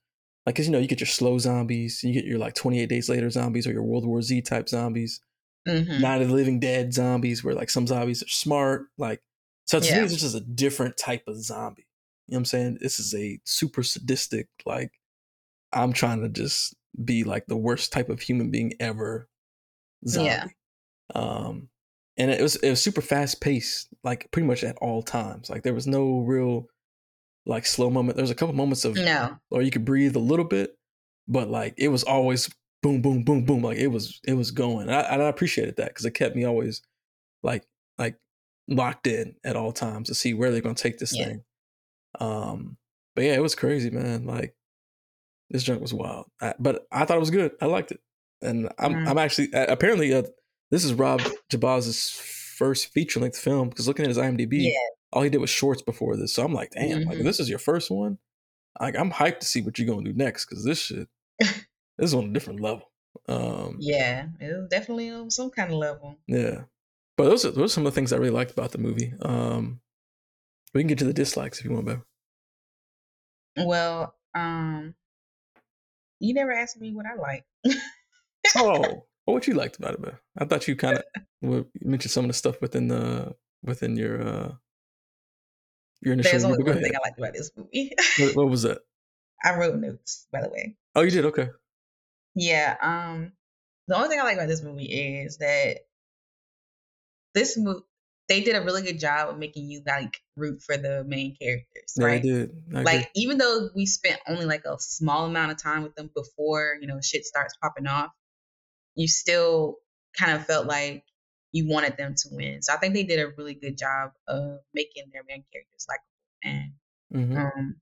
Like, because, you know, you get your slow zombies, you get your, like, 28 Days Later zombies or your World War Z type zombies. Mm-hmm. Night of the Living Dead zombies where, like, some zombies are smart. Like, so to me, it's just a different type of zombie. You know what I'm saying? This is a super sadistic, like, I'm trying to just be, like, the worst type of human being ever zombie. Yeah. And it was super fast paced, like, pretty much at all times. Like, there was no real... like slow moment. There's a couple moments of no, or you could breathe a little bit, but like it was always boom, boom, boom, boom. Like it was going. And I appreciated that because it kept me always like locked in at all times to see where they're gonna take this thing. But yeah, it was crazy, man. Like this junk was wild, but I thought it was good. I liked it, and I'm actually apparently this is Rob Jabaz's first feature length film because looking at his IMDb. Yeah. All he did was shorts before this. So I'm like, damn, like this is your first one. Like I'm hyped to see what you're gonna do next because this shit this is on a different level. Yeah, it was definitely on some kind of level. Yeah. But those are some of the things I really liked about the movie. We can get to the dislikes if you want, babe. Well, you never asked me what I like. Well, what you liked about it, babe? I thought you kinda mentioned some of the stuff within your initial There's only one thing I liked about this movie. What was that? I wrote notes, by the way. Oh, you did? Okay. Yeah. The only thing I like about this movie is that this movie, they did a really good job of making you like root for the main characters, right? They did. I agree. Even though we spent only like a small amount of time with them before, you know, shit starts popping off, you still kind of felt like you wanted them to win. So I think they did a really good job of making their main characters likable and,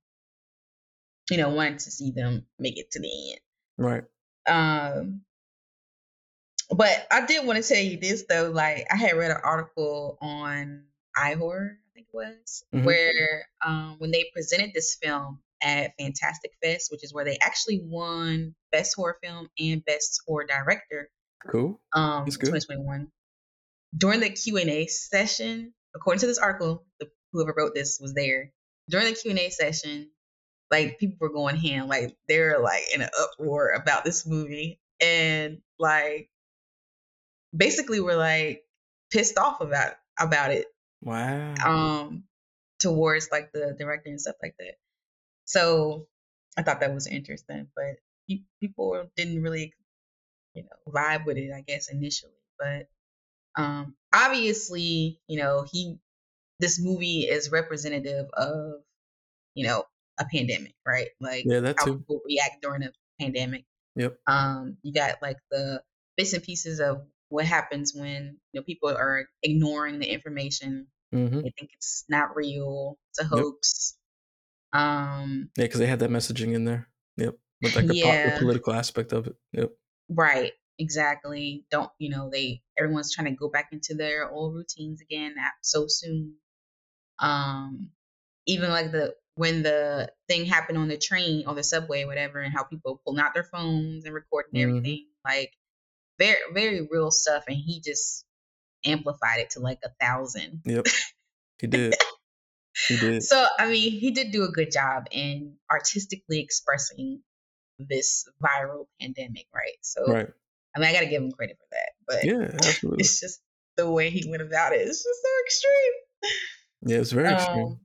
you know, wanted to see them make it to the end. Right. But I did want to tell you this, though. Like, I had read an article on iHorror, I think it was, where when they presented this film at Fantastic Fest, which is where they actually won Best Horror Film and Best Horror Director. Cool. 2021. During the Q&A session, according to this article, whoever wrote this was there. During the Q&A session, like, people were going ham. Like, they're, like, in an uproar about this movie. And, like, basically were, like, pissed off about it. Wow. Towards, like, the director and stuff like that. So I thought that was interesting. But people didn't really, you know, vibe with it, I guess, initially. But... obviously, you know, this movie is representative of, you know, a pandemic, right? Like how people react during a pandemic. Yep. You got like the bits and pieces of what happens when, you know, people are ignoring the information. They think it's not real, it's a hoax. Yeah, because they had that messaging in there. Yep. With like the political aspect of it. Yep. Right. Exactly. Don't, you know, everyone's trying to go back into their old routines again so soon. Even like when the thing happened on the train, on the subway, whatever, and how people pulling out their phones and recording everything, like very, very real stuff. And he just amplified it to like 1,000. Yep. He did. He did. So, I mean, he did do a good job in artistically expressing this viral pandemic. Right. So, I mean, I gotta give him credit for that, but it's just the way he went about it. It's just so extreme. Yeah, it's very extreme.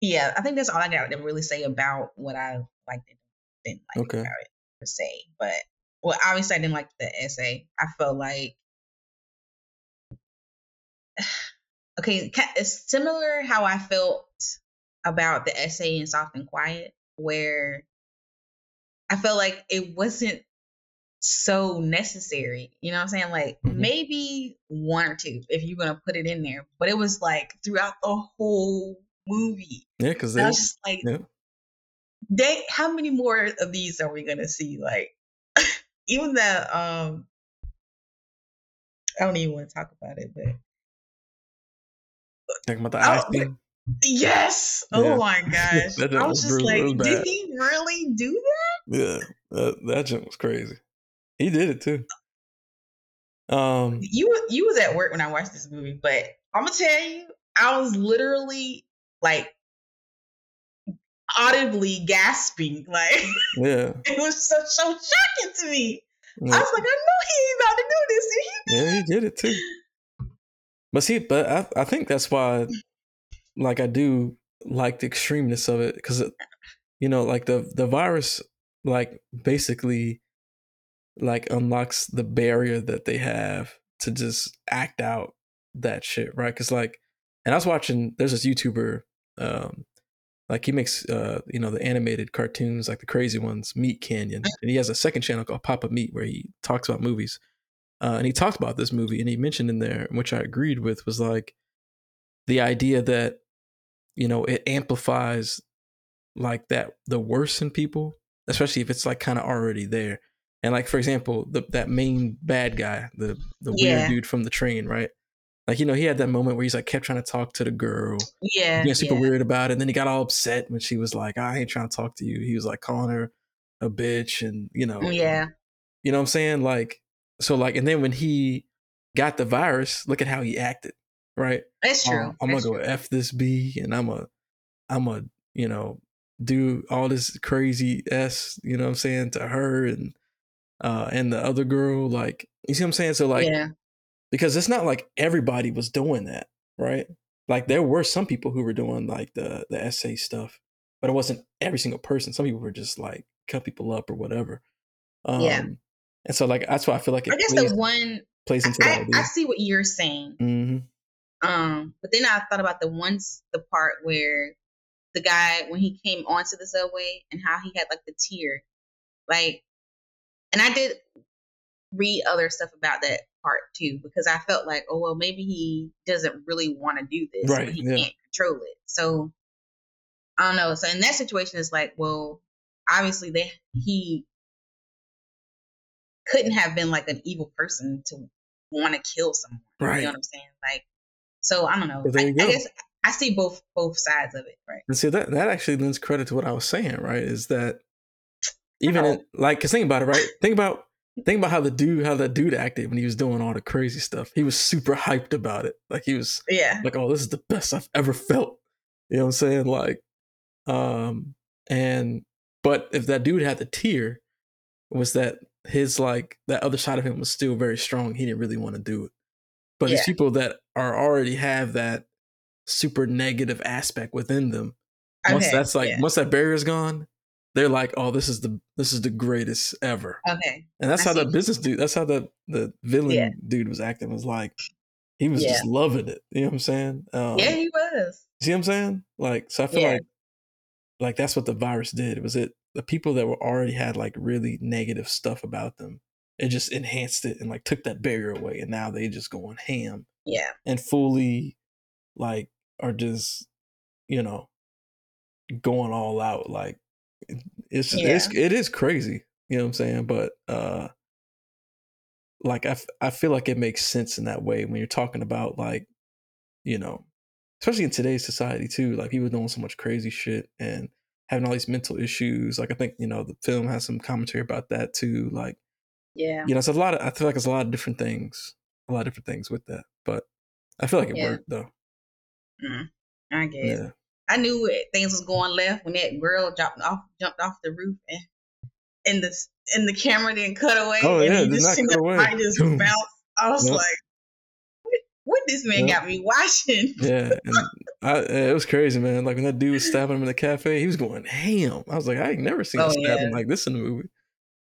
Yeah, I think that's all I got to really say about what I liked and didn't like about it per se. But obviously I didn't like the essay. I felt like okay, it's similar how I felt about the essay in Soft and Quiet, where I felt like it wasn't so necessary. You know what I'm saying? Like maybe one or two if you're going to put it in there. But it was like throughout the whole movie. Yeah, because I was just like, how many more of these are we going to see? Like even the, I don't even want to talk about it, but. Talking about the ice cream? Yes. Yeah. Oh my gosh. I was just like, did he really do that? Yeah. That jump was crazy. He did it too. You was at work when I watched this movie, but I'm gonna tell you, I was literally like audibly gasping. Like, yeah, it was so shocking to me. Yeah. I was like, I know he ain't about to do this. And he did it too. But I think that's why, like, I do like the extremeness of it, because, you know, like the virus, like, basically, like, unlocks the barrier that they have to just act out that shit, right? Because, like, and I was watching, there's this YouTuber, like, he makes, you know, the animated cartoons, like the crazy ones, Meat Canyon. And he has a second channel called Papa Meat where he talks about movies. And he talked about this movie, and he mentioned in there, which I agreed with, was like the idea that, you know, it amplifies like that, the worst in people, especially if it's like kind of already there. And like, for example, that main bad guy, the weird dude from the train, right? Like, you know, he had that moment where he's like kept trying to talk to the girl. Yeah. Being super weird about it. And then he got all upset when she was like, I ain't trying to talk to you. He was like calling her a bitch, and, you know. Yeah. You know what I'm saying? Like, so like, and then when he got the virus, look at how he acted, right? That's true. I'm going to go F this B, and I'm a, you know, do all this crazy S, you know what I'm saying, to her and the other girl. Like, you see what I'm saying? So like. Yeah. Because it's not like everybody was doing that, right? Like, there were some people who were doing like the essay stuff, but it wasn't every single person. Some people were just like cut people up or whatever. Yeah. And so like, that's why I feel like it, I guess, plays into that idea. I see what you're saying. Mm-hmm. But then I thought about the part where the guy, when he came onto the subway, and how he had like the tear, like, and I did read other stuff about that part too, because I felt like, oh, well, maybe he doesn't really want to do this, right, but he can't control it. So I don't know. So in that situation, it's like, well, obviously he couldn't have been like an evil person to want to kill someone. Right. You know what I'm saying? Like, so I don't know. Well, I guess I see both sides of it, right? And see, that actually lends credit to what I was saying, right? Is that even like, cause think about it, right? Think about how the dude acted when he was doing all the crazy stuff. He was super hyped about it. Like, he was like, oh, this is the best I've ever felt. You know what I'm saying? Like, but if that dude had the tear, was that his, like, that other side of him was still very strong. He didn't really want to do it. But these people that are already have that super negative aspect within them, once that barrier is gone, they're like, oh, this is the greatest ever. Okay. And that's how the business dude, that's how the villain dude was acting. Was like, he was just loving it. You know what I'm saying? Yeah, he was. See what I'm saying? Like, so I feel like that's what the virus did. Was it the people that were already had like really negative stuff about them? It just enhanced it and like took that barrier away, and now they just going ham. Yeah. And fully, like, are just, you know, going all out, like. It's it is crazy, you know what I'm saying? But like I feel like it makes sense in that way when you're talking about, like, you know, especially in today's society too, like people doing so much crazy shit and having all these mental issues. Like, I think, you know, the film has some commentary about that too. Like, you know, it's I feel like it's a lot of different things with that. But I feel like it worked though. Mm-hmm. I guess. Yeah. I knew things was going left when that girl jumped off the roof, and the camera didn't cut away. Oh, and he just seen the just bounce. I was like, "What this man got me watching?" Yeah, and it was crazy, man. Like, when that dude was stabbing him in the cafe, he was going ham. I was like, I ain't never seen stabbing like this in a movie.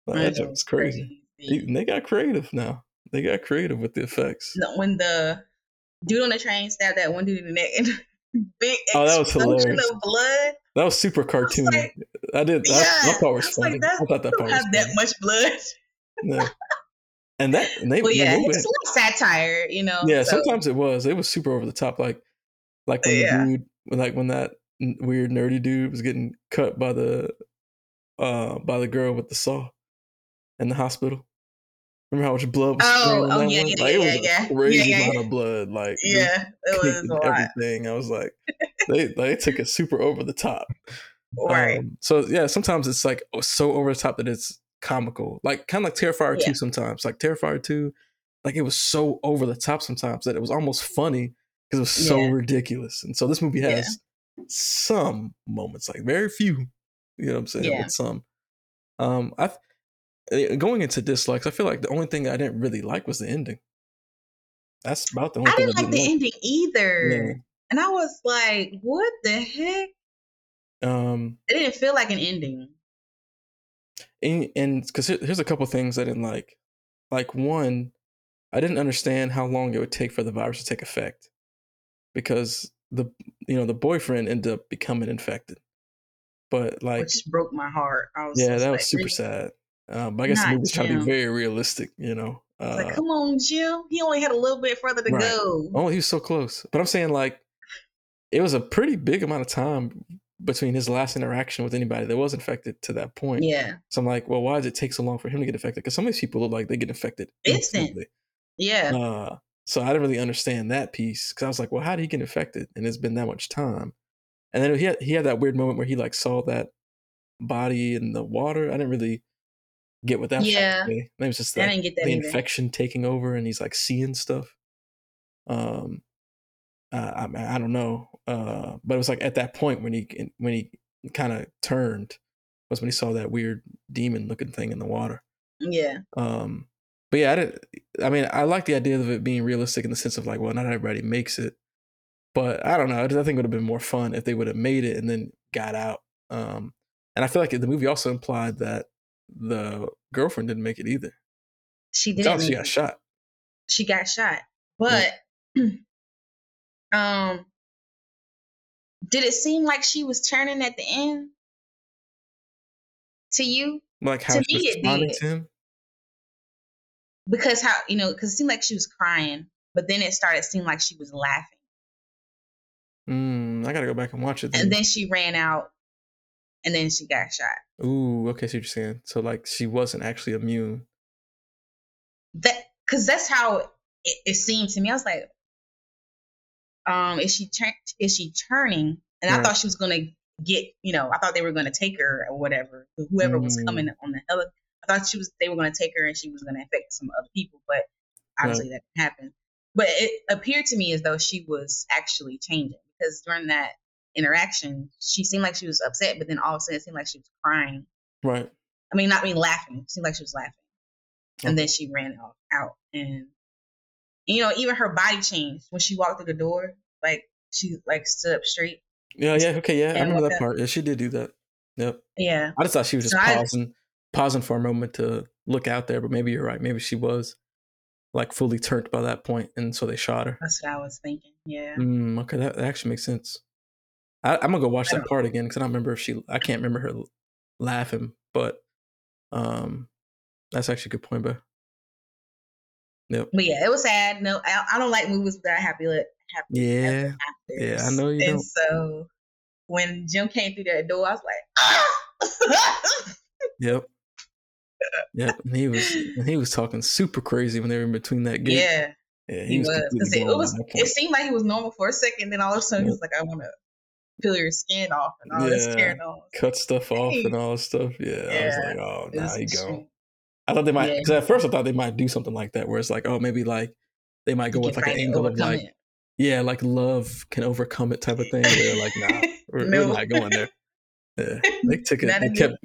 Like, that joke was crazy. Yeah. They got creative now. They got creative with the effects. When the dude on the train stabbed that one dude in the neck. Big explosion of blood. That was super cartoony. I thought that much blood. Yeah. And that it's a little satire, you know. Yeah, so. Sometimes it was super over the top, like when the dude, like when that weird nerdy dude was getting cut by the girl with the saw in the hospital. Remember how much blood was crazy amount of blood, like, it was a lot. Everything. I was like, they took it super over the top, right? So yeah, sometimes it's like so over the top that it's comical, like kind of like Terrifier 2 sometimes. Like Terrifier 2, like it was so over the top sometimes that it was almost funny, because it was so ridiculous. And so this movie has some moments, like very few, you know what I'm saying? Yeah. But some. Going into dislikes, I feel like the only thing I didn't really like was the ending. That's about the only thing I didn't like. The ending either. No. And I was like, what the heck? It didn't feel like an ending. And because here's a couple things I didn't like. Like, one, I didn't understand how long it would take for the virus to take effect, because the boyfriend ended up becoming infected. But like, it just broke my heart. I was that was super sad. But I guess the movie's trying to be very realistic, you know. Like, come on, Jim. He only had a little bit further to go. Oh, he was so close. But I'm saying, like, it was a pretty big amount of time between his last interaction with anybody that was infected to that point. Yeah. So I'm like, well, why does it take so long for him to get infected? Because some of these people look like they get infected instantly. Yeah. So I didn't really understand that piece, because I was like, well, how did he get infected? And it's been that much time. And then he had that weird moment where he like saw that body in the water. I didn't really get what that was. Yeah. It was just like, I didn't get that the either. Infection taking over, and he's like seeing stuff. I don't know. But it was like at that point when he kind of turned was when he saw that weird demon looking thing in the water. Yeah. But yeah, I like the idea of it being realistic in the sense of like, well, not everybody makes it, but I don't know. I think it would have been more fun if they would have made it and then got out. And I feel like the movie also implied that the girlfriend didn't make it either. She didn't. She got shot. But did it seem like she was turning at the end to you? Like how she was responding to him? Because because it seemed like she was crying, but then it started seeming like she was laughing. I gotta go back and watch it. And then she ran out, and then she got shot. Ooh, okay, so you're saying so like she wasn't actually immune. Because that's how it seemed to me. I was like, is she turning? And I thought she was gonna get, I thought they were gonna take her or whatever. Whoever was coming on the helicopter. I thought they were going to take her and she was going to infect some other people, but obviously that didn't happen. But it appeared to me as though she was actually changing, because during that interaction, she seemed like she was upset, but then all of a sudden it seemed like she was crying. Right. I mean, laughing. It seemed like she was laughing. Okay. And then she ran out. And, even her body changed when she walked through the door. Like, she, stood up straight. Yeah, okay, yeah. I remember that part. Yeah, she did do that. Yep. Yeah. I just thought she was just pausing for a moment to look out there, but maybe you're right. Maybe she was like fully turned by that point, and so they shot her. That's what I was thinking. Yeah. Okay, that actually makes sense. I'm gonna go watch that part again, because I don't remember if I can't remember her laughing, but that's actually a good point, bro. Yep. But yeah, it was sad. No, I don't like movies that are happy. Yeah. Yeah, I know you don't. And so when Jim came through that door, I was like, ah! Yep. Yeah, and he was talking super crazy when they were in between that gate. Yeah, he was. It seemed like he was normal for a second, then all of a sudden he was like, "I want to peel your skin off and all this hair off, cut stuff off and all this stuff." Yeah, I was like, "Oh, nah, he gone." I thought they might, because at first I thought they might do something like that, where it's like, "Oh, maybe like they might go with like an angle of like, like love can overcome it type of thing." They're like, "Nah, we're not going there." Yeah, they took it.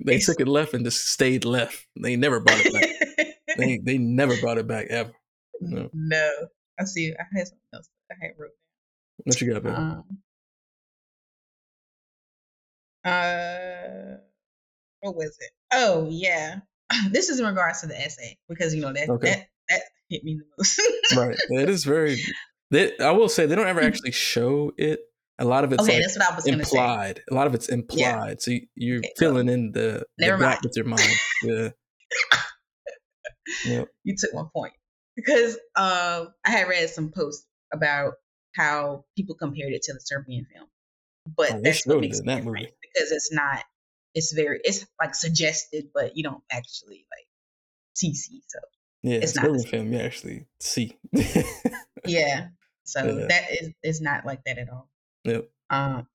They took it left and just stayed left. They never brought it back. They never brought it back ever. No, I see. I had something else. I had wrote. What you got, baby? What was it? Oh yeah, this is in regards to the essay, because that hit me the most. Right, it is very. I will say they don't ever actually show it. A lot of it's that's what I was implied. Say. A lot of it's implied. Yeah. So you're filling in the gap with your mind. Yeah. Yep. You took one point. Because I had read some posts about how people compared it to the Serbian film. But that's what makes it different, because it's like suggested, but you don't actually like see. So yeah, it's not Serbian film, you actually see. Yeah. So that is not like that at all. Yep.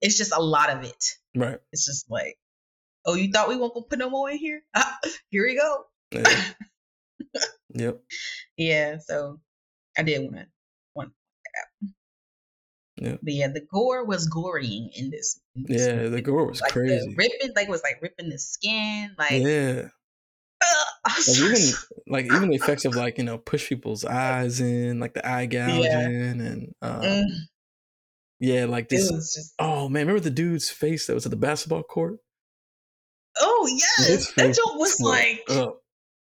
It's just a lot of it. Right. It's just like, oh, you thought we weren't gonna put no more in here? Here we go. Yeah. Yep. Yeah. So I did want to point that out. Yeah. But yeah, the gore was gorying in this. Yeah, the gore was like crazy. Ripping, like it was like ripping the skin. Like yeah. Even the effects of like, you know, push people's eyes in, like the eye gouging, and yeah, like this. Oh man, remember the dude's face that was at the basketball court? Oh yes, that joke was like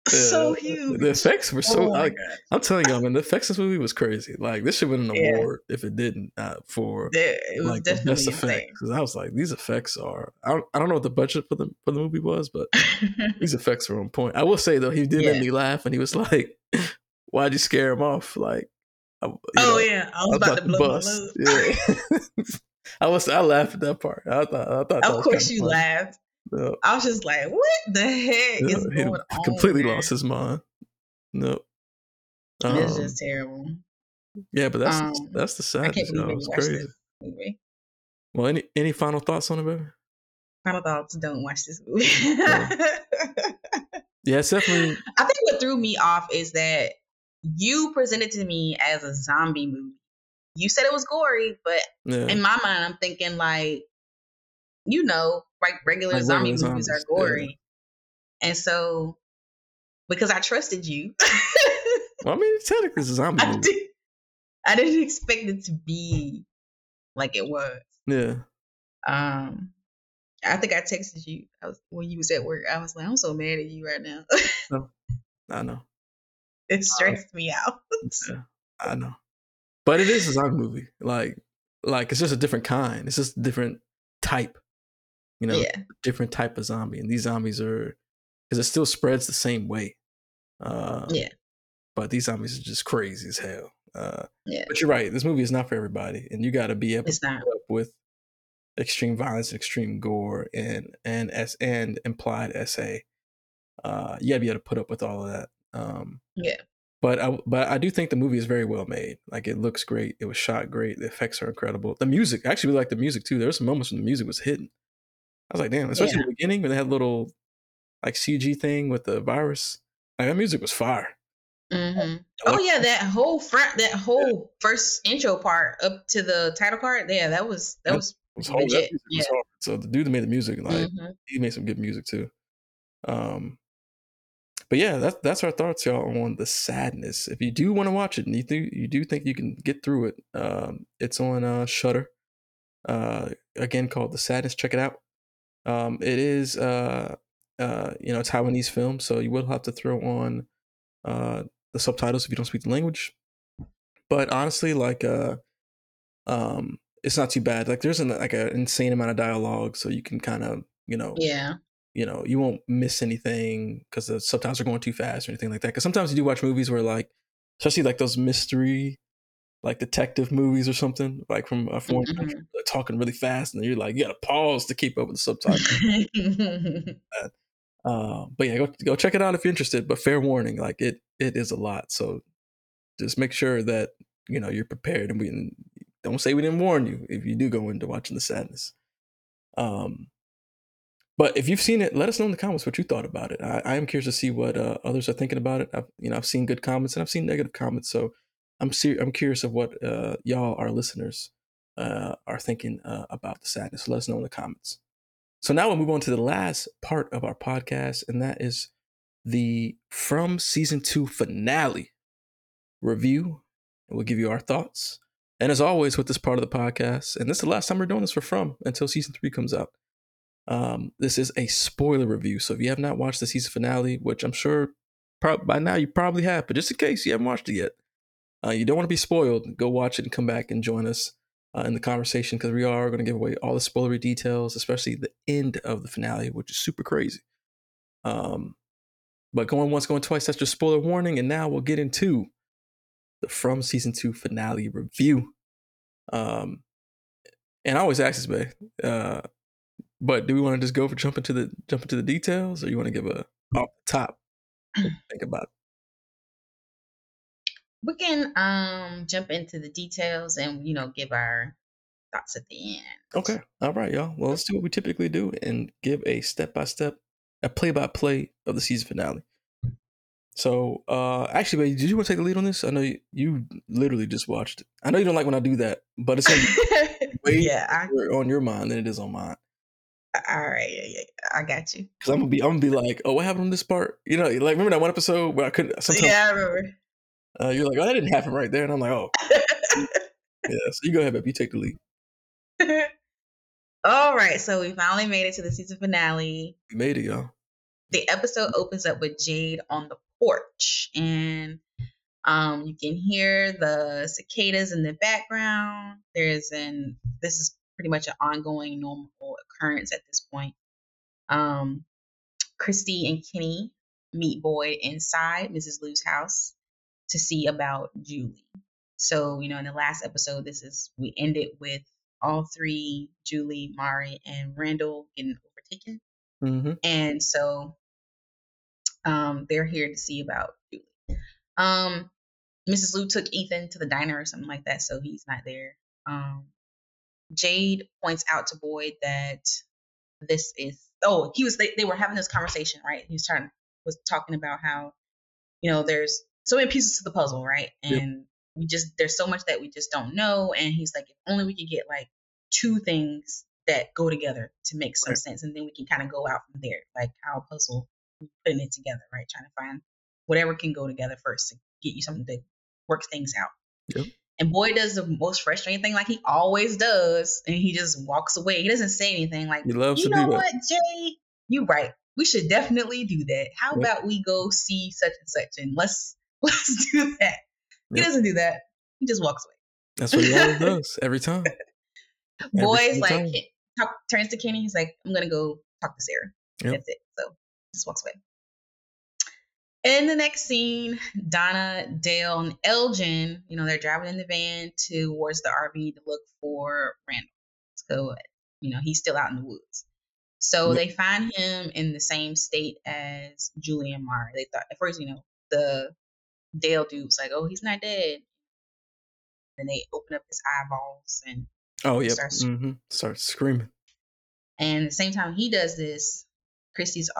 so huge. The effects were so. Like, I'm telling y'all, man, the effects of this movie was crazy. Like this should win an award if it didn't for it was like definitely the best effect. Because I was like, these effects are. I don't know what the budget for the movie was, but these effects were on point. I will say though, he did make me laugh, and he was like, "Why'd you scare him off?" Like, I was about to blow my load. Yeah, I laughed at that part. I thought of course you laughed. No. I was just like, what the heck is going on? Completely lost his mind. No. It's just terrible. Yeah, but that's the sadness. It was crazy. Well, any final thoughts on it, baby? Final thoughts, don't watch this movie. Yeah, it's definitely. I think what threw me off is that you presented to me as a zombie movie. You said it was gory, but in my mind, I'm thinking like, you know, like regular zombie movies are gory. Yeah. And so, because I trusted you. Well, I mean, it's technically a zombie movie. I didn't expect it to be like it was. Yeah. I think I texted you when you was at work. I was like, I'm so mad at you right now. No, I know. It stressed me out. Yeah, I know. But it is a zombie movie. Like it's just a different kind. It's just a different type. You know, different type of zombie, and these zombies are, because it still spreads the same way. But these zombies are just crazy as hell. But you're right. This movie is not for everybody, and you got to be able to put up with extreme violence, extreme gore, and implied essay. You got to be able to put up with all of that. But I do think the movie is very well made. Like it looks great. It was shot great. The effects are incredible. The music, I actually really like the music too. There were some moments when the music was hidden. I was like, damn, especially in the beginning when they had a little like CG thing with the virus. Like that music was fire. Mm-hmm. Oh yeah, that whole first intro part up to the title card. Yeah, that was legit. Hard. So the dude that made the music, like he made some good music too. But yeah, that's our thoughts, y'all, on The Sadness. If you do want to watch it and you do think you can get through it, it's on Shudder. Again, called The Sadness. Check it out. It is, a Taiwanese film, so you will have to throw on the subtitles if you don't speak the language. But honestly, like, it's not too bad. Like, there's an insane amount of dialogue, so you can kind of, you won't miss anything because the subtitles are going too fast or anything like that. Because sometimes you do watch movies where, like, especially like those mystery, like detective movies or something, like from a foreign country, like talking really fast, and you're like, you gotta pause to keep up with the subtitles. But yeah, go check it out if you're interested. But fair warning, like it is a lot, so just make sure that you know you're prepared. And we don't say we didn't warn you if you do go into watching The Sadness. But if you've seen it, let us know in the comments what you thought about it. I am curious to see what others are thinking about it. I've seen good comments and I've seen negative comments, so. I'm curious of what y'all, our listeners, are thinking about The Sadness. So let us know in the comments. So now we'll move on to the last part of our podcast, and that is the From Season 2 finale review. And we'll give you our thoughts. And as always with this part of the podcast, and this is the last time we're doing this for From until Season 3 comes out, this is a spoiler review. So if you have not watched the season finale, which I'm sure by now you probably have, but just in case you haven't watched it yet, you don't want to be spoiled. Go watch it and come back and join us in the conversation, because we are going to give away all the spoilery details, especially the end of the finale, which is super crazy. But going once, going twice, that's your spoiler warning. And now we'll get into the From Season 2 finale review. And I always ask this, babe, but do we want to just jump into the details, or you want to give a off the top think about it? We can jump into the details and, give our thoughts at the end. Okay. All right, y'all. Well, let's do what we typically do and give a step-by-step, a play-by-play of the season finale. So, actually, babe, did you want to take the lead on this? I know you literally just watched it. I know you don't like when I do that, but it's gonna be way more on your mind than it is on mine. All right, I got you. Because I'm gonna be like, oh, what happened on this part? You know, like remember that one episode where I couldn't. I remember. You're like, oh, that didn't happen right there, and I'm like, oh. Yeah. So you go ahead, babe. You take the lead. All right, so we finally made it to the season finale. We made it, y'all. The episode opens up with Jade on the porch, and you can hear the cicadas in the background. This is pretty much an ongoing normal occurrence at this point. Christy and Kenny meet Boyd inside Mrs. Lou's house to see about Julie. So, in the last episode, we ended with all three, Julie, Mari, and Randall, getting overtaken. Mm-hmm. And so they're here to see about Julie. Mrs. Lou took Ethan to the diner or something like that, so he's not there. Jade points out to Boyd that they were having this conversation, right? He was talking about how, there's so many pieces to the puzzle, right? And yep. There's so much that we just don't know. And he's like, if only we could get like two things that go together to make some sense. And then we can kind of go out from there, like our puzzle, putting it together, right? Trying to find whatever can go together first to get you something to work things out. Yep. And Boyd does the most frustrating thing, like he always does, and he just walks away. He doesn't say anything. Like, you know what, Jay? You're right. We should definitely do that. How about we go see such and such, and let's do that. He doesn't do that. He just walks away. That's what he always does every time. Boyd's like turns to Kenny. He's like, I'm gonna go talk to Sarah. Yep. That's it. So he just walks away. In the next scene, Donna, Dale, and Elgin, they're driving in the van towards the RV to look for Randall. So, he's still out in the woods. So they find him in the same state as Julie and Mara. They thought at first, the Dale dude was like, oh, he's not dead. Then they open up his eyeballs and start screaming. And at the same time he does this, Christy's,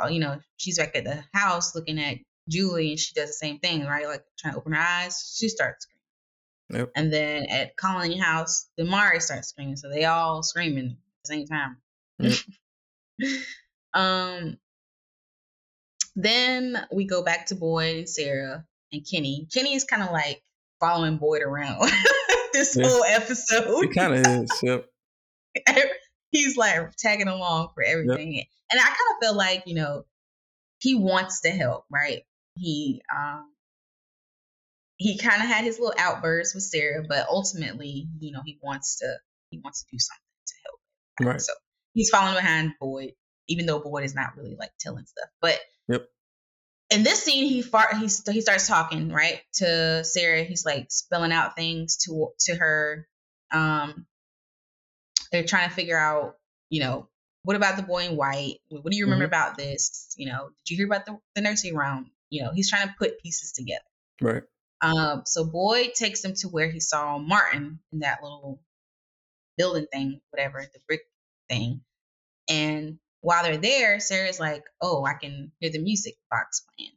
she's back at the house looking at Julie, and she does the same thing, right? Like trying to open her eyes, she starts screaming. Yep. And then at Colony House, the Mari starts screaming, so they all screaming at the same time. Yep. Then we go back to Boyd and Sarah and Kenny. Kenny is kind of like following Boyd around this whole episode. He kind of is. Yep. He's like tagging along for everything, yep. And I kind of feel like he wants to help, right? He kind of had his little outbursts with Sarah, but ultimately, he wants to do something to help. Right. So he's following behind Boyd, even though Boyd is not really like telling stuff. But yep. In this scene, he starts talking right to Sarah. He's like spelling out things to her. They're trying to figure out, what about the boy in white? What do you remember about this? Did you hear about the nursery rhyme? He's trying to put pieces together. Right. So Boyd takes him to where he saw Martin in that little building thing, whatever, the brick thing. And while they're there, Sarah's like, oh, I can hear the music box playing.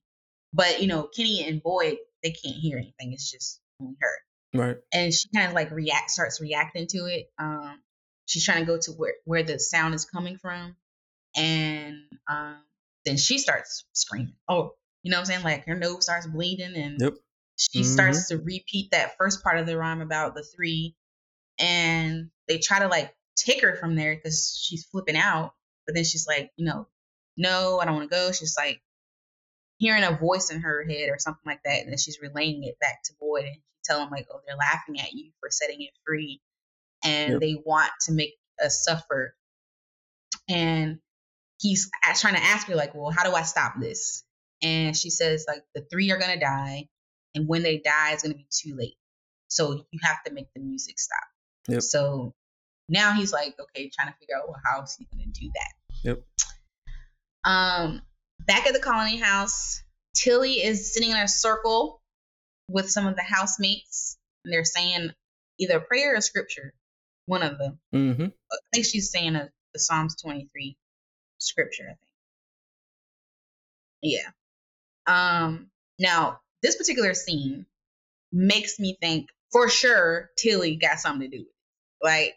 But, Kenny and Boyd, they can't hear anything. It's just her. Right. And she kind of like starts reacting to it. She's trying to go to where the sound is coming from. And then she starts screaming. Oh, you know what I'm saying? Like her nose starts bleeding and she starts to repeat that first part of the rhyme about the three. And they try to like take her from there because she's flipping out. But then she's like, no, I don't want to go. She's like hearing a voice in her head or something like that. And then she's relaying it back to Boyd and telling him like, oh, they're laughing at you for setting it free. And they want to make us suffer. And he's trying to ask me, like, well, how do I stop this? And she says, like, the three are going to die. And when they die, it's going to be too late. So you have to make the music stop. Yep. So now he's like, okay, trying to figure out, well, how is he going to do that? Yep. Back at the Colony House, Tilly is sitting in a circle with some of the housemates. And they're saying either a prayer or scripture. One of them. Mm-hmm. I think she's saying the Psalms 23 scripture, I think. Yeah. Now, this particular scene makes me think, for sure, Tilly got something to do with it. Like,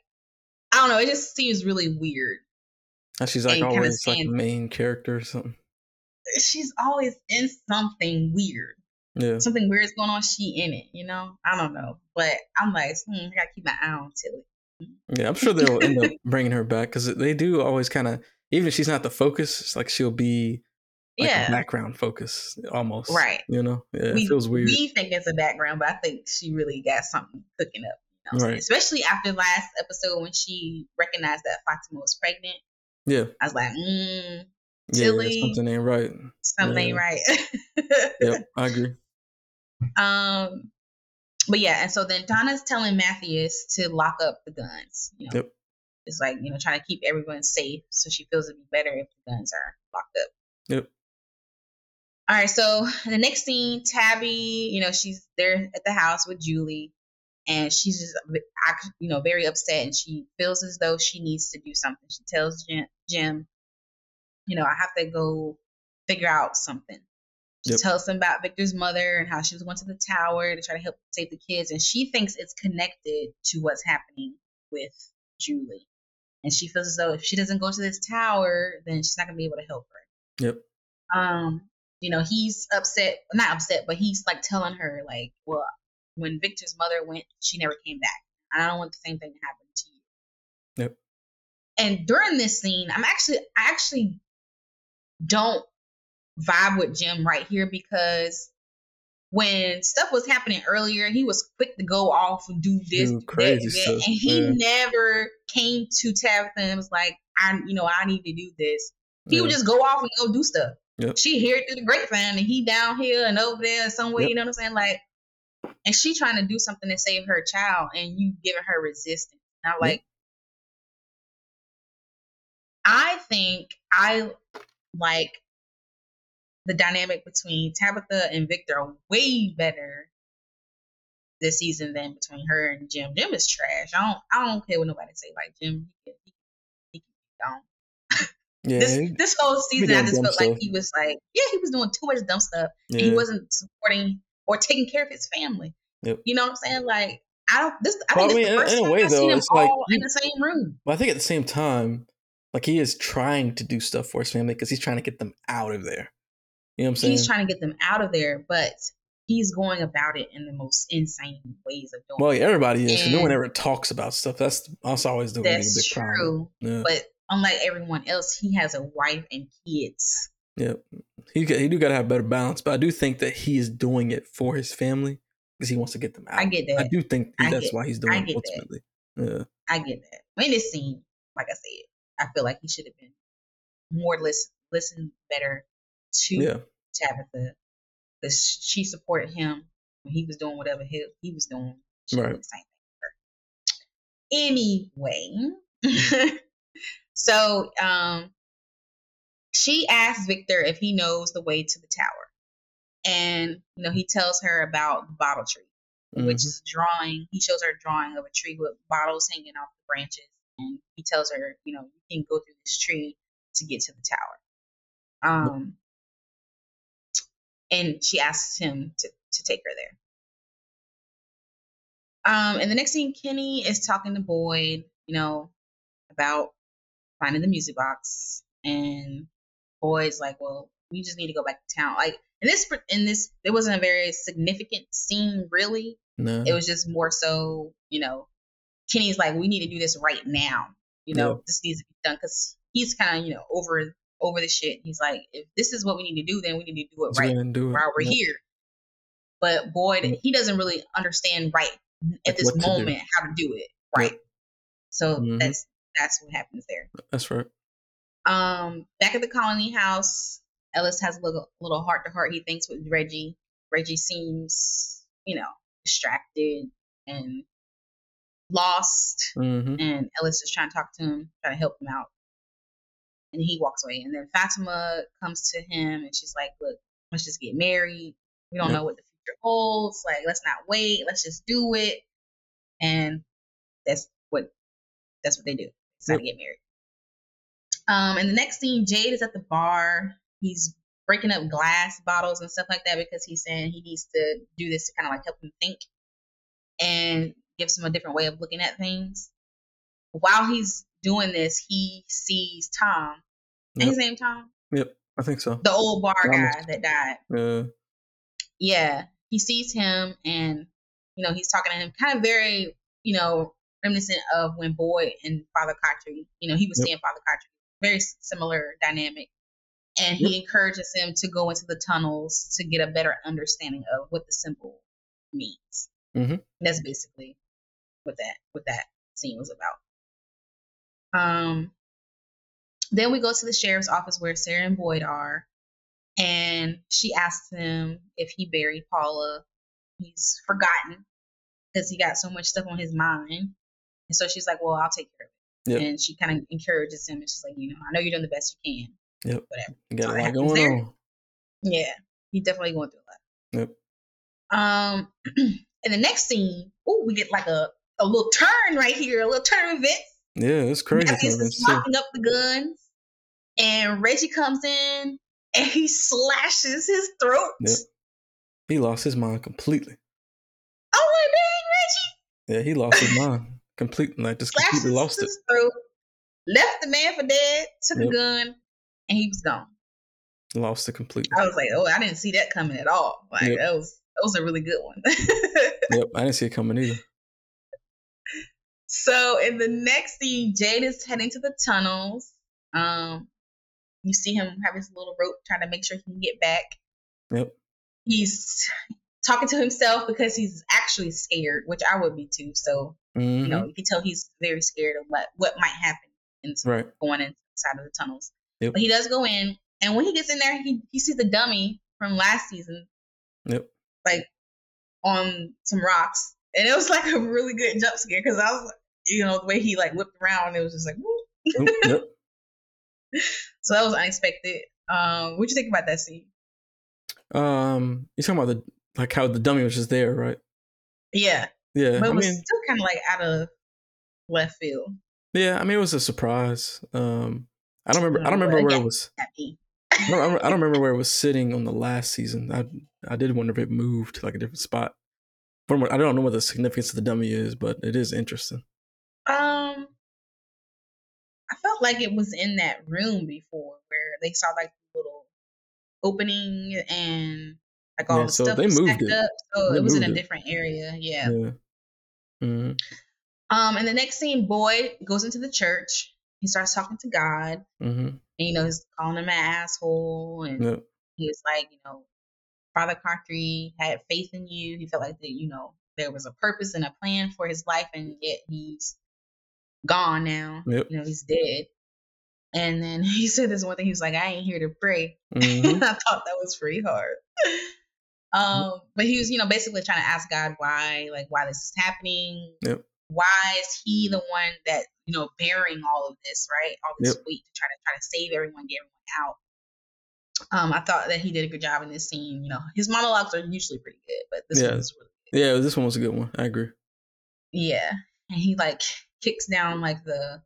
I don't know. It just seems really weird. And she's like always like main character or something. She's always in something weird. Yeah. Something weird is going on. She in it, you know? I don't know. But I'm like, I got to keep my eye on Tilly. Yeah, I'm sure they'll end up bringing her back because they do always kind of, even if she's not the focus, it's like she'll be like a background focus almost. Right. You know? Yeah, it feels weird. We think it's a background, but I think she really got something cooking up. You know? Right. Especially after last episode when she recognized that Fatima was pregnant. Yeah. I was like, Tilly. Yeah, something ain't right. Yep, I agree. But yeah, and so then Donna's telling Matthias to lock up the guns. You know, it's like, you know, trying to keep everyone safe. So she feels it'd be better if the guns are locked up. Yep. All right. So the next scene, Tabby, you know, she's there at the house with Julie, and she's just, you know, very upset, and she feels as though she needs to do something. She tells Jim, you know, I have to go figure out something. She tells them about Victor's mother and how she was going to the tower to try to help save the kids. And she thinks it's connected to what's happening with Julie. And she feels as though if she doesn't go to this tower, then she's not going to be able to help her. Yep. You know, he's upset. Not upset, but he's like telling her, like, well, when Victor's mother went, she never came back. And I don't want the same thing to happen to you. Yep. And during this scene, I actually don't vibe with Jim right here, because when stuff was happening earlier, he was quick to go off and do this, do crazy that, stuff, and he never came to Tabitha and was like, I need to do this. He would just go off and go do stuff. Yep. She heard through the grapevine, and he down here and over there somewhere. Yep. You know what I'm saying? Like, and she trying to do something to save her child, and you giving her resistance. And I'm like, I think I like the dynamic between Tabitha and Victor are way better this season than between her and Jim. Jim is trash. I don't care what nobody say. Like, Jim, he yeah, this whole season, I just felt like he was like, he was doing too much dumb stuff. Yeah. And he wasn't supporting or taking care of his family. Yep. You know what I'm saying? Like, I think it's the first time I've seen them all in the same room. Well, I think at the same time, like, he is trying to do stuff for his family because he's trying to get them out of there. You know what I'm saying? He's trying to get them out of there, but he's going about it in the most insane ways of doing it. Well, everybody is. No one ever talks about stuff. That's always the really big problem. That's true. Yeah. But unlike everyone else, he has a wife and kids. Yeah. He do got to have better balance, but I do think that he is doing it for his family because he wants to get them out. I get that. I do think that's why he's doing it ultimately. Yeah. I get that. When this scene, like I said, I feel like he should have been more listen better to Tabitha, because she supported him when he was doing whatever he was doing. She was excited for her. Anyway, so she asks Victor if he knows the way to the tower, and you know, he tells her about the bottle tree, which is a drawing. He shows her a drawing of a tree with bottles hanging off the branches, and he tells her, you know, you can go through this tree to get to the tower. And she asks him to take her there. And the next thing, Kenny is talking to Boyd, you know, about finding the music box. And Boyd's like, well, you just need to go back to town. Like, in this, it wasn't a very significant scene, really. No. It was just more so, you know, Kenny's like, we need to do this right now. You know, this needs to be done. Because he's kind of, you know, over the shit. He's like, if this is what we need to do, then we need to do it while we're here. But Boyd, he doesn't really understand at this moment how to do it right. Yep. So that's what happens there. That's right. Back at the colony house, Ellis has a little heart to heart. He thinks with Reggie. Reggie seems, you know, distracted and lost, and Ellis is trying to talk to him, trying to help him out. And he walks away. And then Fatima comes to him, and she's like, look, let's just get married. We don't know what the future holds. Like, let's not wait. Let's just do it. And that's what they do. It's time to get married. And the next scene, Jade is at the bar. He's breaking up glass bottles and stuff like that, because he's saying he needs to do this to kind of like help him think and gives him a different way of looking at things. While he's doing this, he sees Tom. Yep. His name Tom? Yep, I think so. The old bar guy that died. Yeah, he sees him, and you know, he's talking to him, kind of very, you know, reminiscent of when Boyd and Father Cawthon, you know, he was seeing Father Cawthon. Very similar dynamic. And he encourages him to go into the tunnels to get a better understanding of what the symbol means. Mm-hmm. That's basically what that scene was about. Then we go to the sheriff's office where Sarah and Boyd are, and she asks him if he buried Paula. He's forgotten because he got so much stuff on his mind. And so she's like, well, I'll take care of it. Yep. And she kind of encourages him, and she's like, you know, I know you're doing the best you can. Yep. Whatever. You got a lot going on. Yeah. He's definitely going through a lot. Yep. In the next scene, we get like a little turn right here, a little turn of events. Yeah, it's crazy. Matthew's just mopping up the guns, and Reggie comes in and he slashes his throat. Yep. He lost his mind completely. Oh my dang, Reggie! Yeah, he lost his mind completely. Like, just completely lost it. Slashed his throat, left the man for dead, took a gun, and he was gone. Lost it completely. I was like, oh, I didn't see that coming at all. Like, that was a really good one. I didn't see it coming either. So in the next scene, Jade is heading to the tunnels. You see him have his little rope, trying to make sure he can get back. Yep. He's talking to himself because he's actually scared, which I would be too. So, you know, you can tell he's very scared of what might happen going inside of the tunnels. Yep. But he does go in, and when he gets in there, he sees the dummy from last season. Yep. Like on some rocks. And it was like a really good jump scare, because I was, you know, the way he like whipped around, it was just like, whoop. So that was unexpected. What'd you think about that scene? You're talking about how the dummy was just there, right? Yeah. But it was still kind of like out of left field. Yeah, I mean, it was a surprise. I don't remember where it was sitting on the last season. I did wonder if it moved to like a different spot. I don't know what the significance of the dummy is, but it is interesting. I felt like it was in that room before where they saw like the little opening and like all the stuff they moved it up. So it was in a different area. Yeah. Mm-hmm. And the next scene, Boyd goes into the church. He starts talking to God. Mm-hmm. And, you know, he's calling him an asshole, and he was like, you know, Father Cawthon had faith in you. He felt like that, you know, there was a purpose and a plan for his life, and yet he's gone now. Yep. You know, he's dead. And then he said this one thing. He was like, I ain't here to pray. Mm-hmm. I thought that was pretty hard. But he was, you know, basically trying to ask God why this is happening. Yep. Why is he the one that, you know, bearing all of this, right? All this weight to try to save everyone, get everyone out. I thought that he did a good job in this scene. You know, his monologues are usually pretty good, but this one was really good. Yeah, this one was a good one. I agree. Yeah. And he like kicks down like the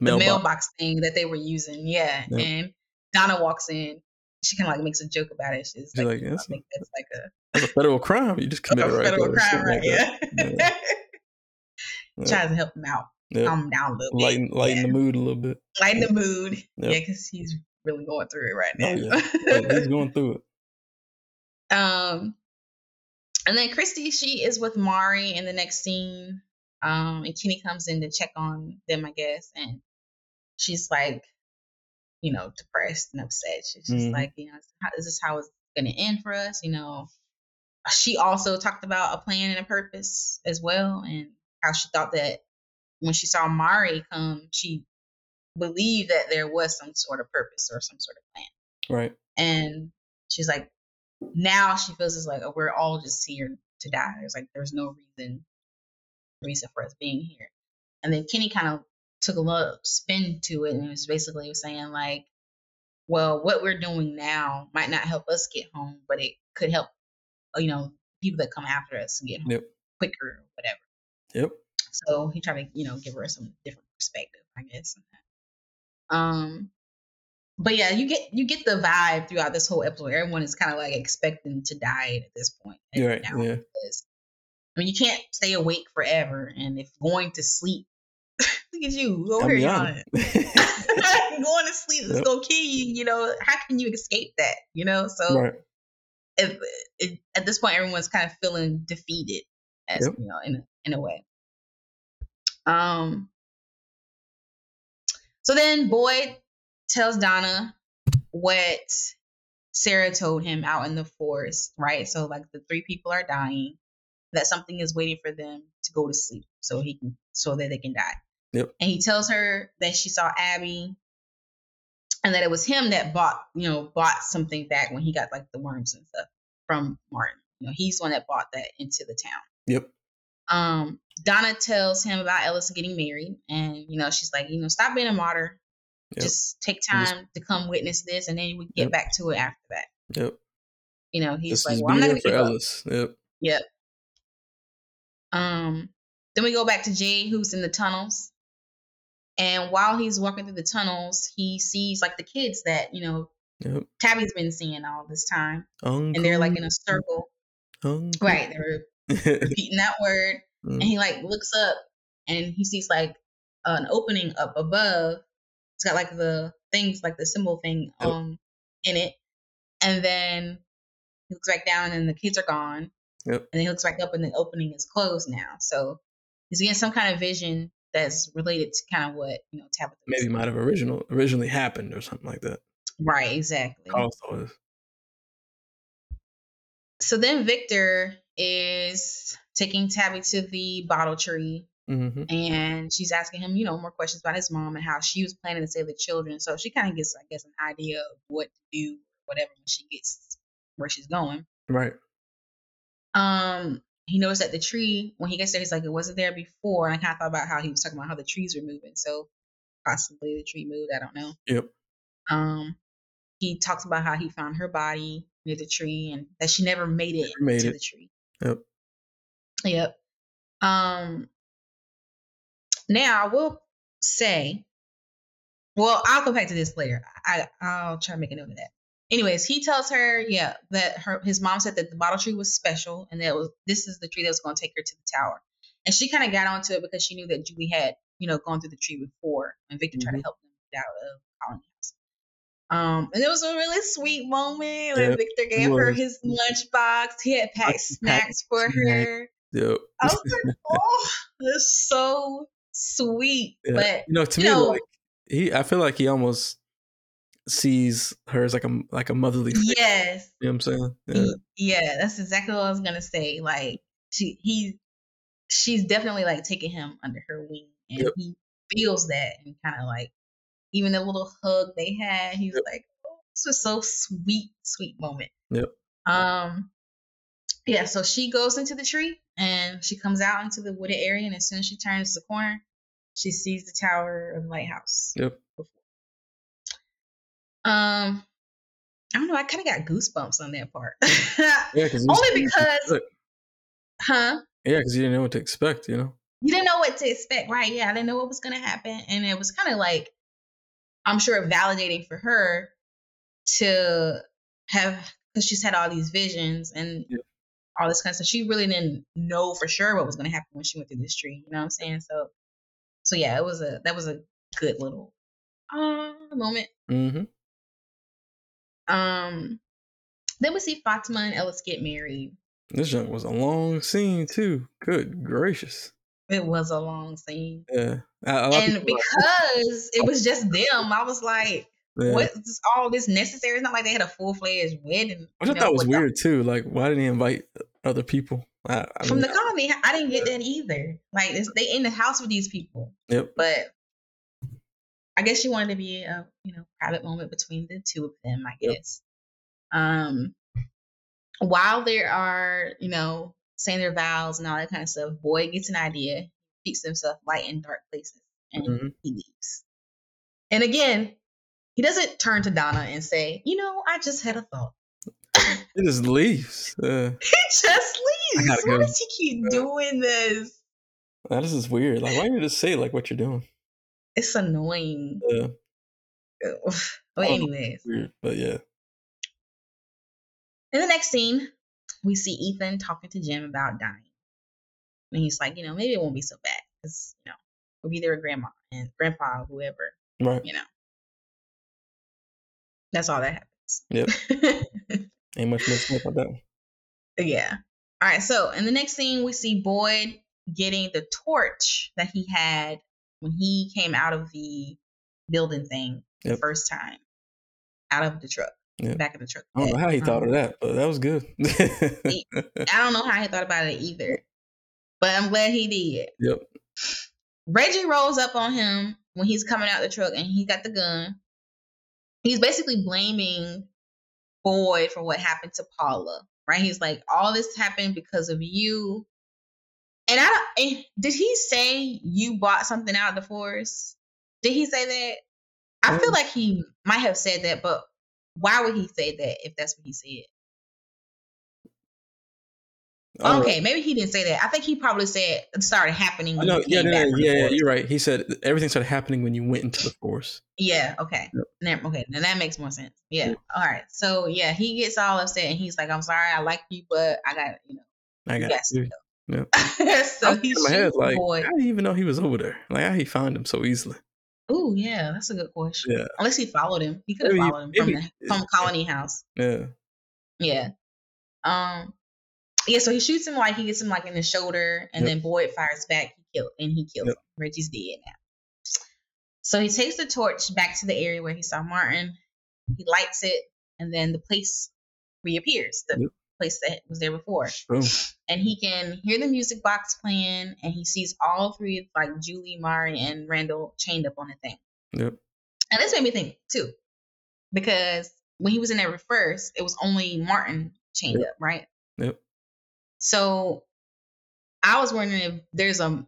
mailbox thing that they were using. Yeah. Yep. And Donna walks in. She kind of like makes a joke about it. She's like, I think that's like that's a federal crime. You just committed a federal crime, right? Yeah. Tries to help him out. Yep. Calm him down a little bit. Lighten the mood a little bit. Lighten the mood. Yep. Yeah, because he's really going through it right now. He's going through it. And then Christy, she is with Mari in the next scene. And Kenny comes in to check on them, I guess. And she's like, you know, depressed and upset. She's just like, you know, is this how it's going to end for us? You know, she also talked about a plan and a purpose as well, and how she thought that when she saw Mari come, she believe that there was some sort of purpose or some sort of plan, right? And she's like, now she feels it's like, oh, we're all just here to die. It's like there's no reason for us being here. And then Kenny kind of took a little spin to it, and it was saying like, well, what we're doing now might not help us get home, but it could help, you know, people that come after us get home quicker or whatever. Yep. So he tried to, you know, give her some different perspective, I guess. But yeah, you get the vibe throughout this whole episode. Everyone is kind of like expecting to die at this point. Right, yeah. I mean, you can't stay awake forever, and if going to sleep, look at you over here on it. Going to sleep is gonna kill you. You know, how can you escape that? You know, so right. if at this point, everyone's kind of feeling defeated, as you know, in a way. So then Boyd tells Donna what Sarah told him out in the forest, right? So like the three people are dying, that something is waiting for them to go to sleep so that they can die. Yep. And he tells her that she saw Abby and that it was him that bought something back when he got like the worms and stuff from Martin. You know, he's the one that bought that into the town. Yep. Donna tells him about Ellis getting married, and you know, she's like, you know, stop being a martyr. Yep. Just take time to come witness this, and then we can get back to it after that. Yep. You know, he's like, well, I'm not going to give Ellis. Up. Yep. Then we go back to Jay, who's in the tunnels. And while he's walking through the tunnels, he sees like the kids that, you know, Tabby's been seeing all this time. Uncle. And they're like in a circle. Uncle. Right. They're repeating that word. And he like looks up and he sees like an opening up above. It's got like the things, like the symbol thing in it. And then he looks back down and the kids are gone. Yep. And then he looks back up and the opening is closed now. So he's getting some kind of vision that's related to kind of what, you know, Tabitha maybe might have originally happened or something like that. Right, exactly. Also is. So then Victor is taking Tabby to the bottle tree. Mm-hmm. And she's asking him, you know, more questions about his mom and how she was planning to save the children. So she kind of gets, I guess, an idea of what to do, whatever, when she gets where she's going. Right. He noticed that the tree, when he gets there, he's like, it wasn't there before. And I kind of thought about how he was talking about how the trees were moving. So possibly the tree moved. I don't know. Yep. He talks about how he found her body near the tree and that she never made it to the tree. Yep. Now, I will say, well, I'll go back to this later. I'll try to make a note of that. Anyways, he tells her, that his mom said that the bottle tree was special and that this is the tree that was going to take her to the tower. And she kind of got onto it because she knew that Julie had, you know, gone through the tree before and Victor tried to help them get out of Colin House. And it was a really sweet moment when Victor gave her his lunchbox. He had packed snacks for her. Yep. I was like, oh, that's so sweet. Yeah. But you know, to me, like I feel like he almost sees her as like a motherly figure. Yes. You know what I'm saying? Yeah, that's exactly what I was gonna say. Like she's definitely like taking him under her wing, and he feels that, and kind of like even the little hug they had, he was like, oh, this was so sweet moment. So she goes into the tree and she comes out into the wooded area, and as soon as she turns the corner, she sees the tower of the lighthouse. Yep. I don't know. I kind of got goosebumps on that part. Yeah, because you didn't know what to expect, you know? You didn't know what to expect, right? Yeah, I didn't know what was going to happen. And it was kind of like, I'm sure validating for her to have, because she's had all these visions and all this kind of stuff. She really didn't know for sure what was going to happen when she went through this tree. You know what I'm saying? So yeah, it was that was a good little moment. Mm-hmm. Then we see Fatima and Ellis get married. This junk was a long scene too. Good gracious. It was a long scene. Yeah. And because it was just them, I was like, what's all this necessary? It's not like they had a full-fledged wedding. Which I thought was weird too. Like, why didn't he invite other people? From the comedy, I didn't get that either. Like, they in the house with these people. Yep. But I guess she wanted to be a private moment between the two of them, I guess. Yep. While they are saying their vows and all that kind of stuff, Boyd gets an idea, keeps himself light in dark places, and he leaves. And again, he doesn't turn to Donna and say, I just had a thought. He just leaves. He just leaves. Why does he keep doing this? This is weird. Like, why don't you just say like what you're doing? It's annoying. Well, anyways. Weird, but yeah. In the next scene, we see Ethan talking to Jim about dying. And he's like, you know, maybe it won't be so bad. Because, you know, we'll be there with grandma and grandpa, whoever. Right. You know. That's all that happens. Yep. Ain't much more stuff about that one. Yeah. All right. So in the next scene, we see Boyd getting the torch that he had when he came out of the building thing the first time. Out of the truck. Yep. Back of the truck. I don't know how he thought of that, but that was good. I don't know how he thought about it either. But I'm glad he did. Yep. Reggie rolls up on him when he's coming out the truck and he got the gun. He's basically blaming Boyd for what happened to Paula, right? He's like, all this happened because of you. And did he say you bought something out of the forest? Did he say that? I feel like he might have said that, but why would he say that if that's what he said? Okay, maybe he didn't say that. I think he probably said it started happening when you came back from the forest. You're right. He said everything started happening when you went into the forest. Yeah, okay. Yep. Okay, now that makes more sense. Yeah, yep. All right. So, yeah, he gets all upset, and he's like, I'm sorry, I like you, but I got, you know. I got you. Yep. So he shoots like, Boyd. I didn't even know he was over there. Like, how he found him so easily? Oh, yeah, that's a good question. Yeah. Unless he followed him. He could have followed him from Colony House. Yeah. Yeah. Yeah, so he shoots him like he gets him like in the shoulder, and then Boyd fires back. He kills him. Reggie's dead now. So he takes the torch back to the area where he saw Martin. He lights it, and then the place reappears. The place that was there before. Boom. And he can hear the music box playing, and he sees all three of like Julie, Mari, and Randall chained up on the thing. Yep. And this made me think too, because when he was in there first, it was only Martin chained up, right? Yep. So I was wondering if there's a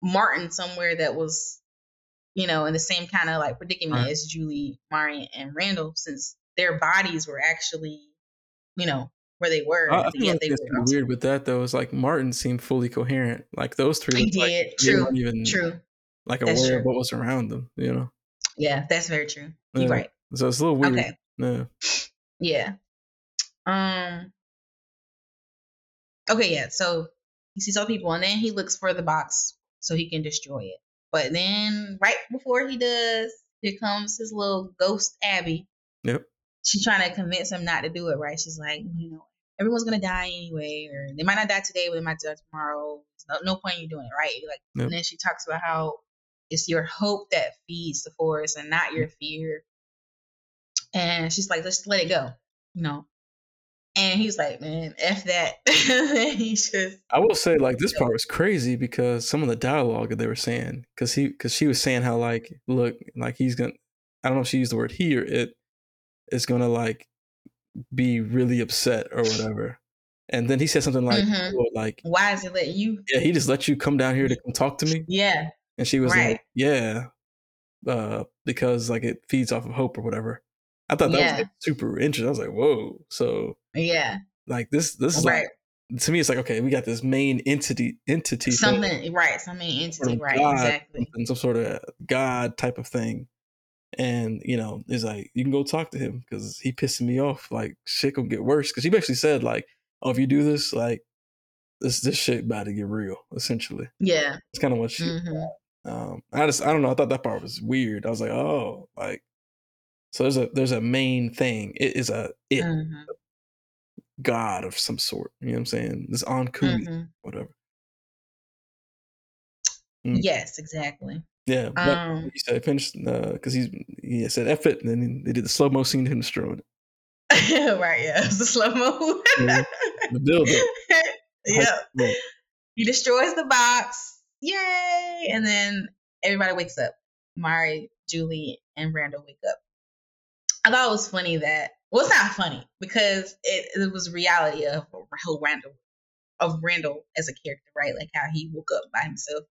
Martin somewhere that was, you know, in the same kind of like predicament as Julie, Mari, and Randall, since their bodies were actually, you know, where they were. I think like that's kind of weird with that, though. It's like Martin seemed fully coherent. Like those three. He did. Like, true. Even, true. Like aware of what was around them, you know? Yeah, that's very true. Yeah. You're right. So it's a little weird. Okay. Yeah. Okay, yeah, so he sees all people, and then he looks for the box so he can destroy it. But then, right before he does, here comes his little ghost, Abby. Yep. She's trying to convince him not to do it, right? She's like, you know, everyone's going to die anyway, or they might not die today, but they might die tomorrow. There's no point in you doing it, right? Like, and then she talks about how it's your hope that feeds the forest and not your fear. And she's like, let's let it go, you know. And he's like, man, F that. I will say, like, this part was crazy because some of the dialogue that they were saying, because she was saying how, like, look, like, he's going to, I don't know if she used the word he or it, is going to, like, be really upset or whatever. And then he said something like, well, like, why is it let you? Yeah, he just let you come down here to come talk to me. Yeah. And she was like, yeah, because, like, it feeds off of hope or whatever. I thought that was like super interesting. I was like, whoa. So like this is like, to me, it's like, okay, we got this main entity, something, right? Some main entity, right? God, exactly. And some sort of God type of thing. And, you know, it's like, you can go talk to him because he pissing me off. Like, shit gonna get worse. Because he basically said, like, oh, if you do this, like, this shit about to get real, essentially. Yeah. It's kind of what she, I don't know. I thought that part was weird. I was like, oh, like, so there's a main thing. It is a god of some sort. You know what I'm saying? This Ankuni, whatever. Mm. Yes, exactly. Yeah, he said finished because he said F it, and then they did the slow mo scene to him destroying it. Right, yeah, it was the slow mo. The build up. Yeah, he destroys the box. Yay! And then everybody wakes up. Mari, Julie, and Randall wake up. I thought it was funny that, well, it's not funny because it was reality of Randall as a character, right? Like how he woke up by himself.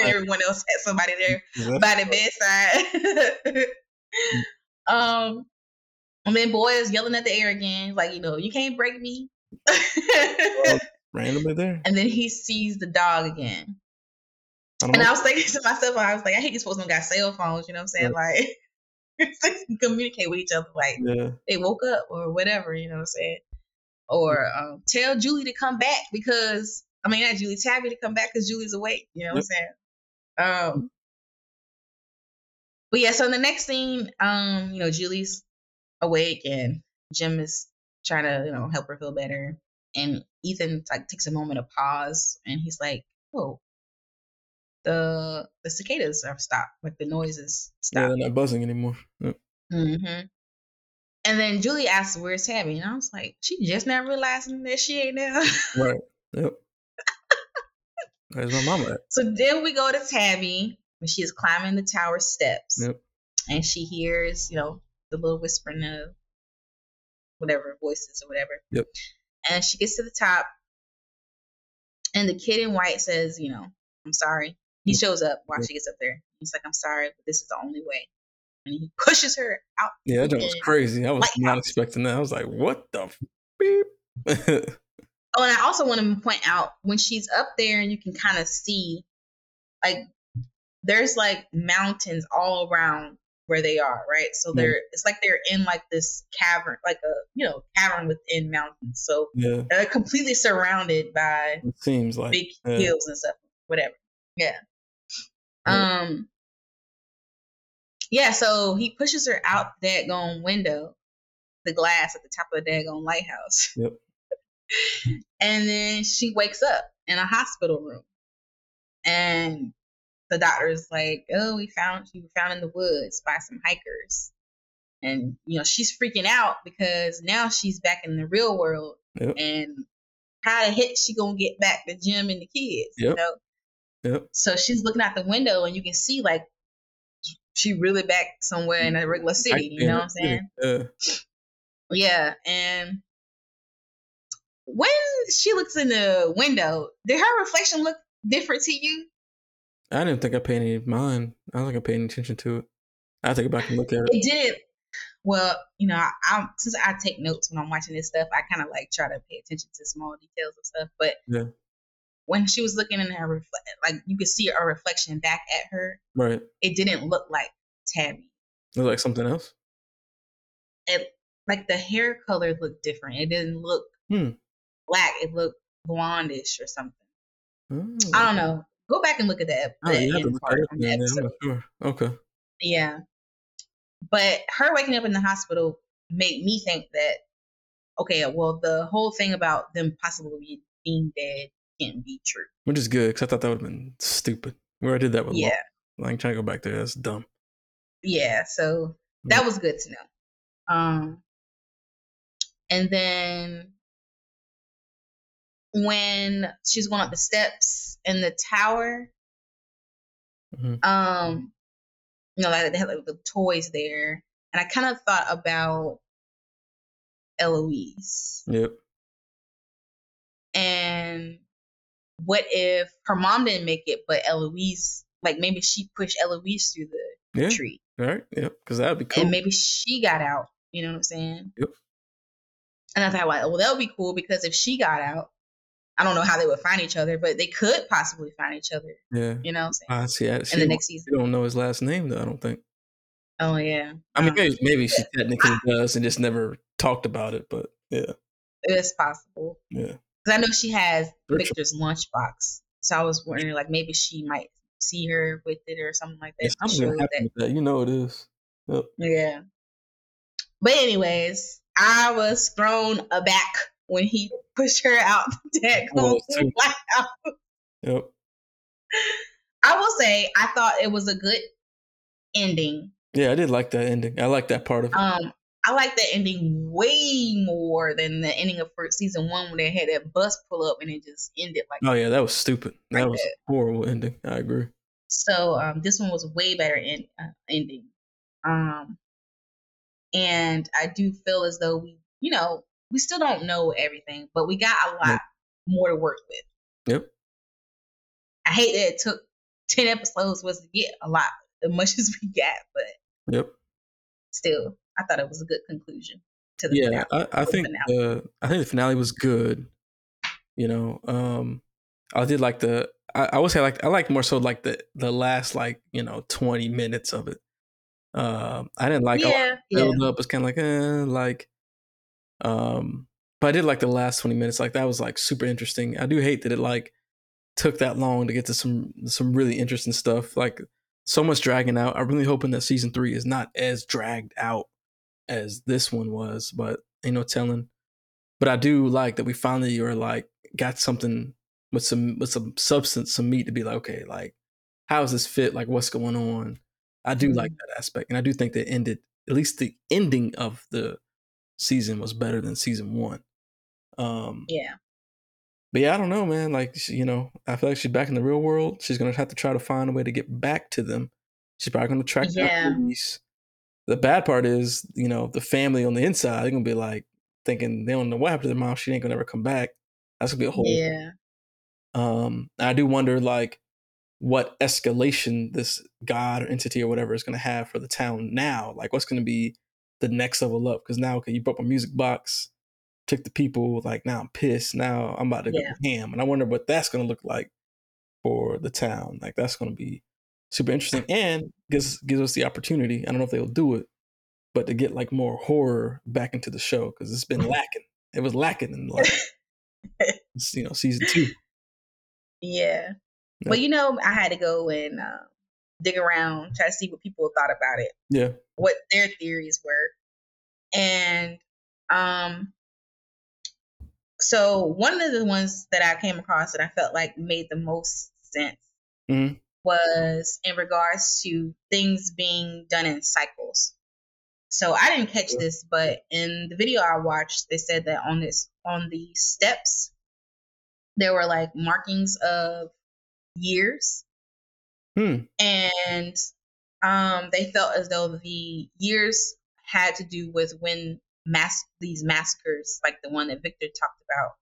Everyone else had somebody there by the bedside. And then Boyd is yelling at the air again, like, you know, you can't break me. Randomly there. And then he sees the dog again. I was thinking to myself, I was like, I hate these folks don't got cell phones, you know what I'm saying? Like, can communicate with each other. Like, they woke up or whatever, you know what I'm saying? Or tell Julie to come back because, I mean, not Julie, Tabby to come back because Julie's awake, you know what I'm saying? But yeah, so the next scene, you know, Julie's awake and Jim is trying to, you know, help her feel better. And Ethan like takes a moment of pause and he's like, oh, the cicadas have stopped. Like the noises stopped. Yeah, they're not buzzing anymore. Yep. Mm-hmm. And then Julie asks, where's Tabby? And I was like, she just not realizing that she ain't there. Right. Yep. Where's my mama at? So then we go to Tabby and she is climbing the tower steps. Yep. And she hears, you know, the little whispering of whatever voices or whatever. Yep. And she gets to the top and the kid in white says, you know, I'm sorry. He shows up while she gets up there. He's like, I'm sorry, but this is the only way. And he pushes her out. Yeah, that was crazy. I was not expecting that. I was like, what the beep? Oh, and I also want to point out when she's up there and you can kind of see, like, there's like mountains all around where they are, right? So they're it's like they're in like this cavern, like a, you know, cavern within mountains. So they're completely surrounded by it seems like big hills and stuff, whatever. So he pushes her out the daggone window, the glass at the top of the daggone lighthouse. Yep. And then she wakes up in a hospital room. And the doctor's like, oh, she was found in the woods by some hikers. And, you know, she's freaking out because now she's back in the real world. Yep. And how the heck she going to get back to Jim and the kids, you know? Yep. So she's looking out the window and you can see, like, she really back somewhere in a regular city, you know what I'm saying? Yeah. And when she looks in the window, did her reflection look different to you? I didn't think I paid any mind. I don't think I paid any attention to it. I think I can look at it. It did. Well, you know, since I take notes when I'm watching this stuff, I kind of like try to pay attention to small details and stuff. But when she was looking in her like you could see her reflection back at her. Right. It didn't look like Tabby. It looked like something else. It like the hair color looked different. It didn't look black. It looked blondish or something. Ooh. I don't know. Go back and look at that. Sure. Okay. Yeah. But her waking up in the hospital made me think that, okay, well, the whole thing about them possibly being dead can't be true. Which is good, because I thought that would have been stupid. Where I did that with Law. Like, trying to go back there. That's dumb. Yeah, so that was good to know. And then when she's going up the steps in the tower, you know, like they had like the toys there, and I kind of thought about Eloise. Yep. And what if her mom didn't make it, but Eloise, like maybe she pushed Eloise through the tree, right? Yep, because that'd be cool. And maybe she got out. You know what I'm saying? Yep. And I thought, like, well, that would be cool because if she got out, I don't know how they would find each other, but they could possibly find each other. Yeah. You know what I'm saying? In the next season. You don't know his last name, though, I don't think. Oh, yeah. I mean, maybe she technically does and just never talked about it, but it's possible. Yeah. Because I know she has Victor's lunchbox. So I was wondering, like, maybe she might see her with it or something like that. Yeah, something happened with that. You know it is. Yep. Yeah. But anyways, I was thrown aback when he pushed her out the deck. Yep. I will say I thought it was a good ending. Yeah, I did like that ending. I like that part of it. I like that ending way more than the ending of season one when they had that bus pull up and it just ended like that. Oh yeah, that was stupid. That was a horrible ending. I agree. So this one was a way better ending. And I do feel as though we still don't know everything, but we got a lot more to work with. Yep. I hate that it took 10 episodes was to get a lot, as much as we got, but still, I thought it was a good conclusion to the finale. Yeah, I think the finale was good. You know, I did like I would say I liked more so like the last, like, you know, 20 minutes of it. I didn't like a lot of build up. It's kind of like, but I did like the last 20 minutes. Like that was like super interesting. I do hate that it like took that long to get to some really interesting stuff. Like so much dragging out. I'm really hoping that season 3 is not as dragged out as this one was, but ain't no telling. But I do like that we finally are like got something with some substance, some meat to be like, okay, like how does this fit? Like what's going on? I do like that aspect, and I do think they ended, at least the ending of the season was better than season 1. But yeah, I don't know, man. Like she, I feel like she's back in the real world. She's gonna have to try to find a way to get back to them. She's probably gonna track down police. The bad part is, the family on the inside, they're gonna be like thinking they don't know what happened to their mom. She ain't gonna ever come back. That's gonna be a whole. Yeah. I do wonder like what escalation this god or entity or whatever is gonna have for the town now. Like what's gonna be the next level up? Because now, okay, you broke my music box, took the people. Like now I'm pissed. Now I'm about to go ham, and I wonder what that's gonna look like for the town. Like that's gonna be super interesting, and gives us the opportunity. I don't know if they'll do it, but to get like more horror back into the show, because it's been lacking. It was lacking in like season 2. Yeah. No. Well, I had to go and dig around, try to see what people thought about it. Yeah. What their theories were. And so one of the ones that I came across that I felt like made the most sense was in regards to things being done in cycles. So I didn't catch this, but in the video I watched, they said that on the steps, there were like markings of years. And they felt as though the years had to do with when these massacres, like the one that Victor talked about,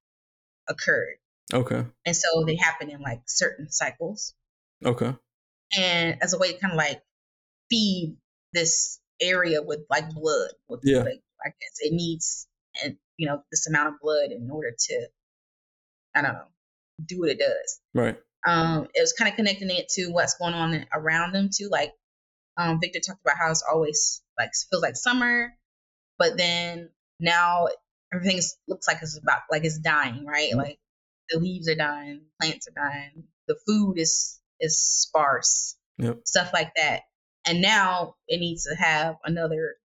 occurred. Okay. And so they happen in like certain cycles. Okay. And as a way to kind of like feed this area with like blood. Like, I guess it needs, and this amount of blood in order to, I don't know, do what it does. Right. It was kind of connecting it to what's going on around them too. Like Victor talked about how it's always like feels like summer, but then now everything looks like it's about like it's dying, right? Mm-hmm. Like the leaves are dying, plants are dying, the food is sparse, stuff like that. And now it needs to have another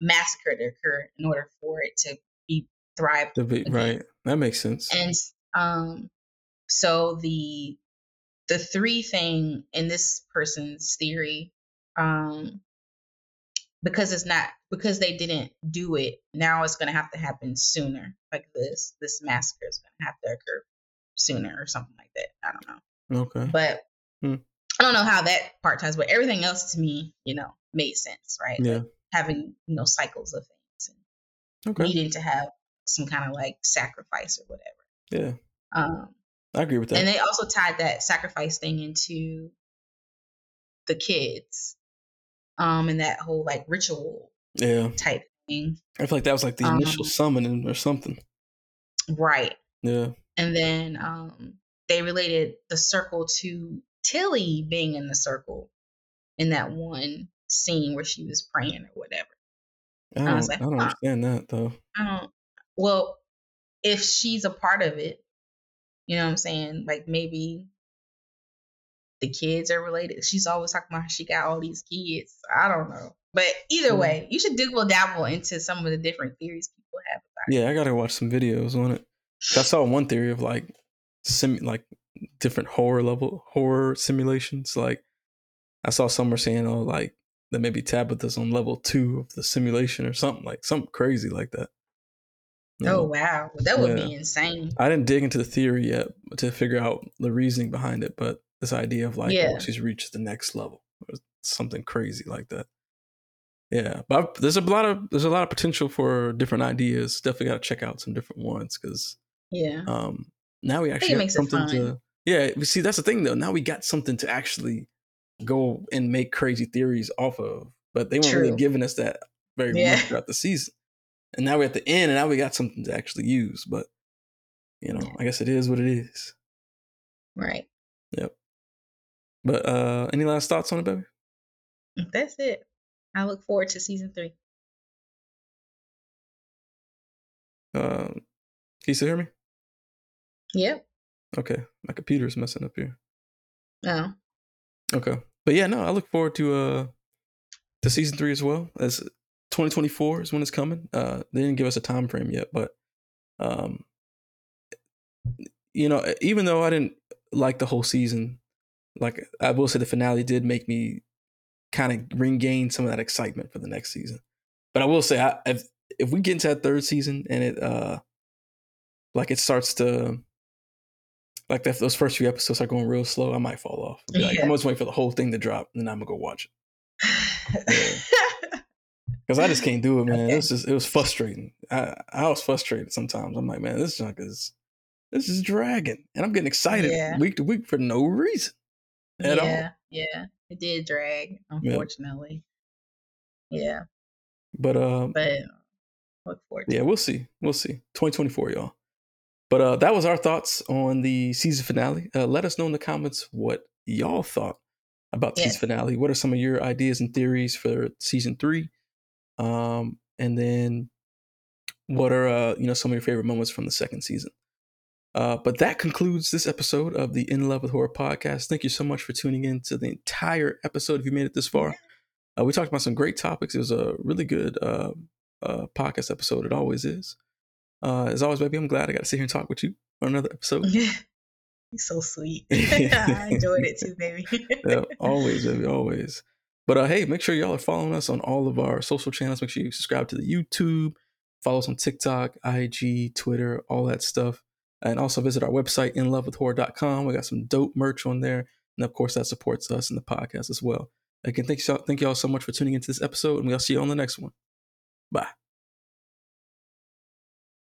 massacre to occur in order for it to be thrive. Right, that makes sense. And so the three thing in this person's theory, because they didn't do it, now it's going to have to happen sooner. Like this massacre is going to have to occur sooner or something like that. I don't know. Okay. But I don't know how that part ties, but everything else to me, made sense, right? Yeah. Like having, cycles of things and needing to have some kind of like sacrifice or whatever. Yeah. I agree with that. And they also tied that sacrifice thing into the kids, and that whole like ritual type thing. I feel like that was like the initial summoning or something. Right. Yeah. And then they related the circle to Tilly being in the circle in that one scene where she was praying or whatever. I was like, I don't understand that though. Well, if she's a part of it, you know what I'm saying? Like maybe the kids are related. She's always talking about how she got all these kids. I don't know. But either way, you should dabble into some of the different theories people have about it. Yeah, I gotta watch some videos on it. I saw one theory of like different horror simulations. Like I saw some were saying, like that maybe Tabitha's on level 2 of the simulation or something, like something crazy like that. Oh wow, that would be insane. I didn't dig into the theory yet to figure out the reasoning behind it, but this idea of like she's reached the next level or something crazy like that. Yeah, but there's a lot of potential for different ideas. Definitely got to check out some different ones because now we actually have something to. Yeah, see, that's the thing though. Now we got something to actually go and make crazy theories off of, but they weren't really giving us that very much throughout the season. And now we're at the end, and now we got something to actually use. But I guess it is what it is. Right. Yep. But any last thoughts on it, baby? That's it. I look forward to season 3. Can you still hear me? Yep. Okay. My computer's messing up here. Oh. Okay. But yeah, no, I look forward to season 3 as well. As 2024 is when it's coming. They didn't give us a time frame yet, but you know, even though I didn't like the whole season, like I will say the finale did make me kind of regain some of that excitement for the next season. But I will say, if we get into that third season and it like it starts to like that, those first few episodes are going real slow, I might fall off. Like, I'm just waiting for the whole thing to drop and then I'm gonna go watch it. Because I just can't do it, man. Okay. It was frustrating. I was frustrated sometimes. I'm like, man, this junk is dragging, and I'm getting excited week to week for no reason at all. Yeah, it did drag, unfortunately. Yeah. But look forward to it. We'll see. 2024, y'all. But that was our thoughts on the season finale. Let us know in the comments what y'all thought about the season finale. What are some of your ideas and theories for season 3? And then what are some of your favorite moments from the second season? But that concludes this episode of the In Love with Horror podcast. Thank you so much for tuning in to the entire episode. If you made it this far, we talked about some great topics. It was a really good podcast episode. It always is. As always, baby, I'm glad I got to sit here and talk with you on another episode. You're so sweet. I enjoyed it too, baby. Yeah, always, baby, always. But hey, make sure y'all are following us on all of our social channels. Make sure you subscribe to the YouTube, follow us on TikTok, IG, Twitter, all that stuff. And also visit our website, inlovewithhorror.com. We got some dope merch on there. And of course, that supports us in the podcast as well. Again, thank y'all so much for tuning into this episode, and we'll see you on the next one. Bye.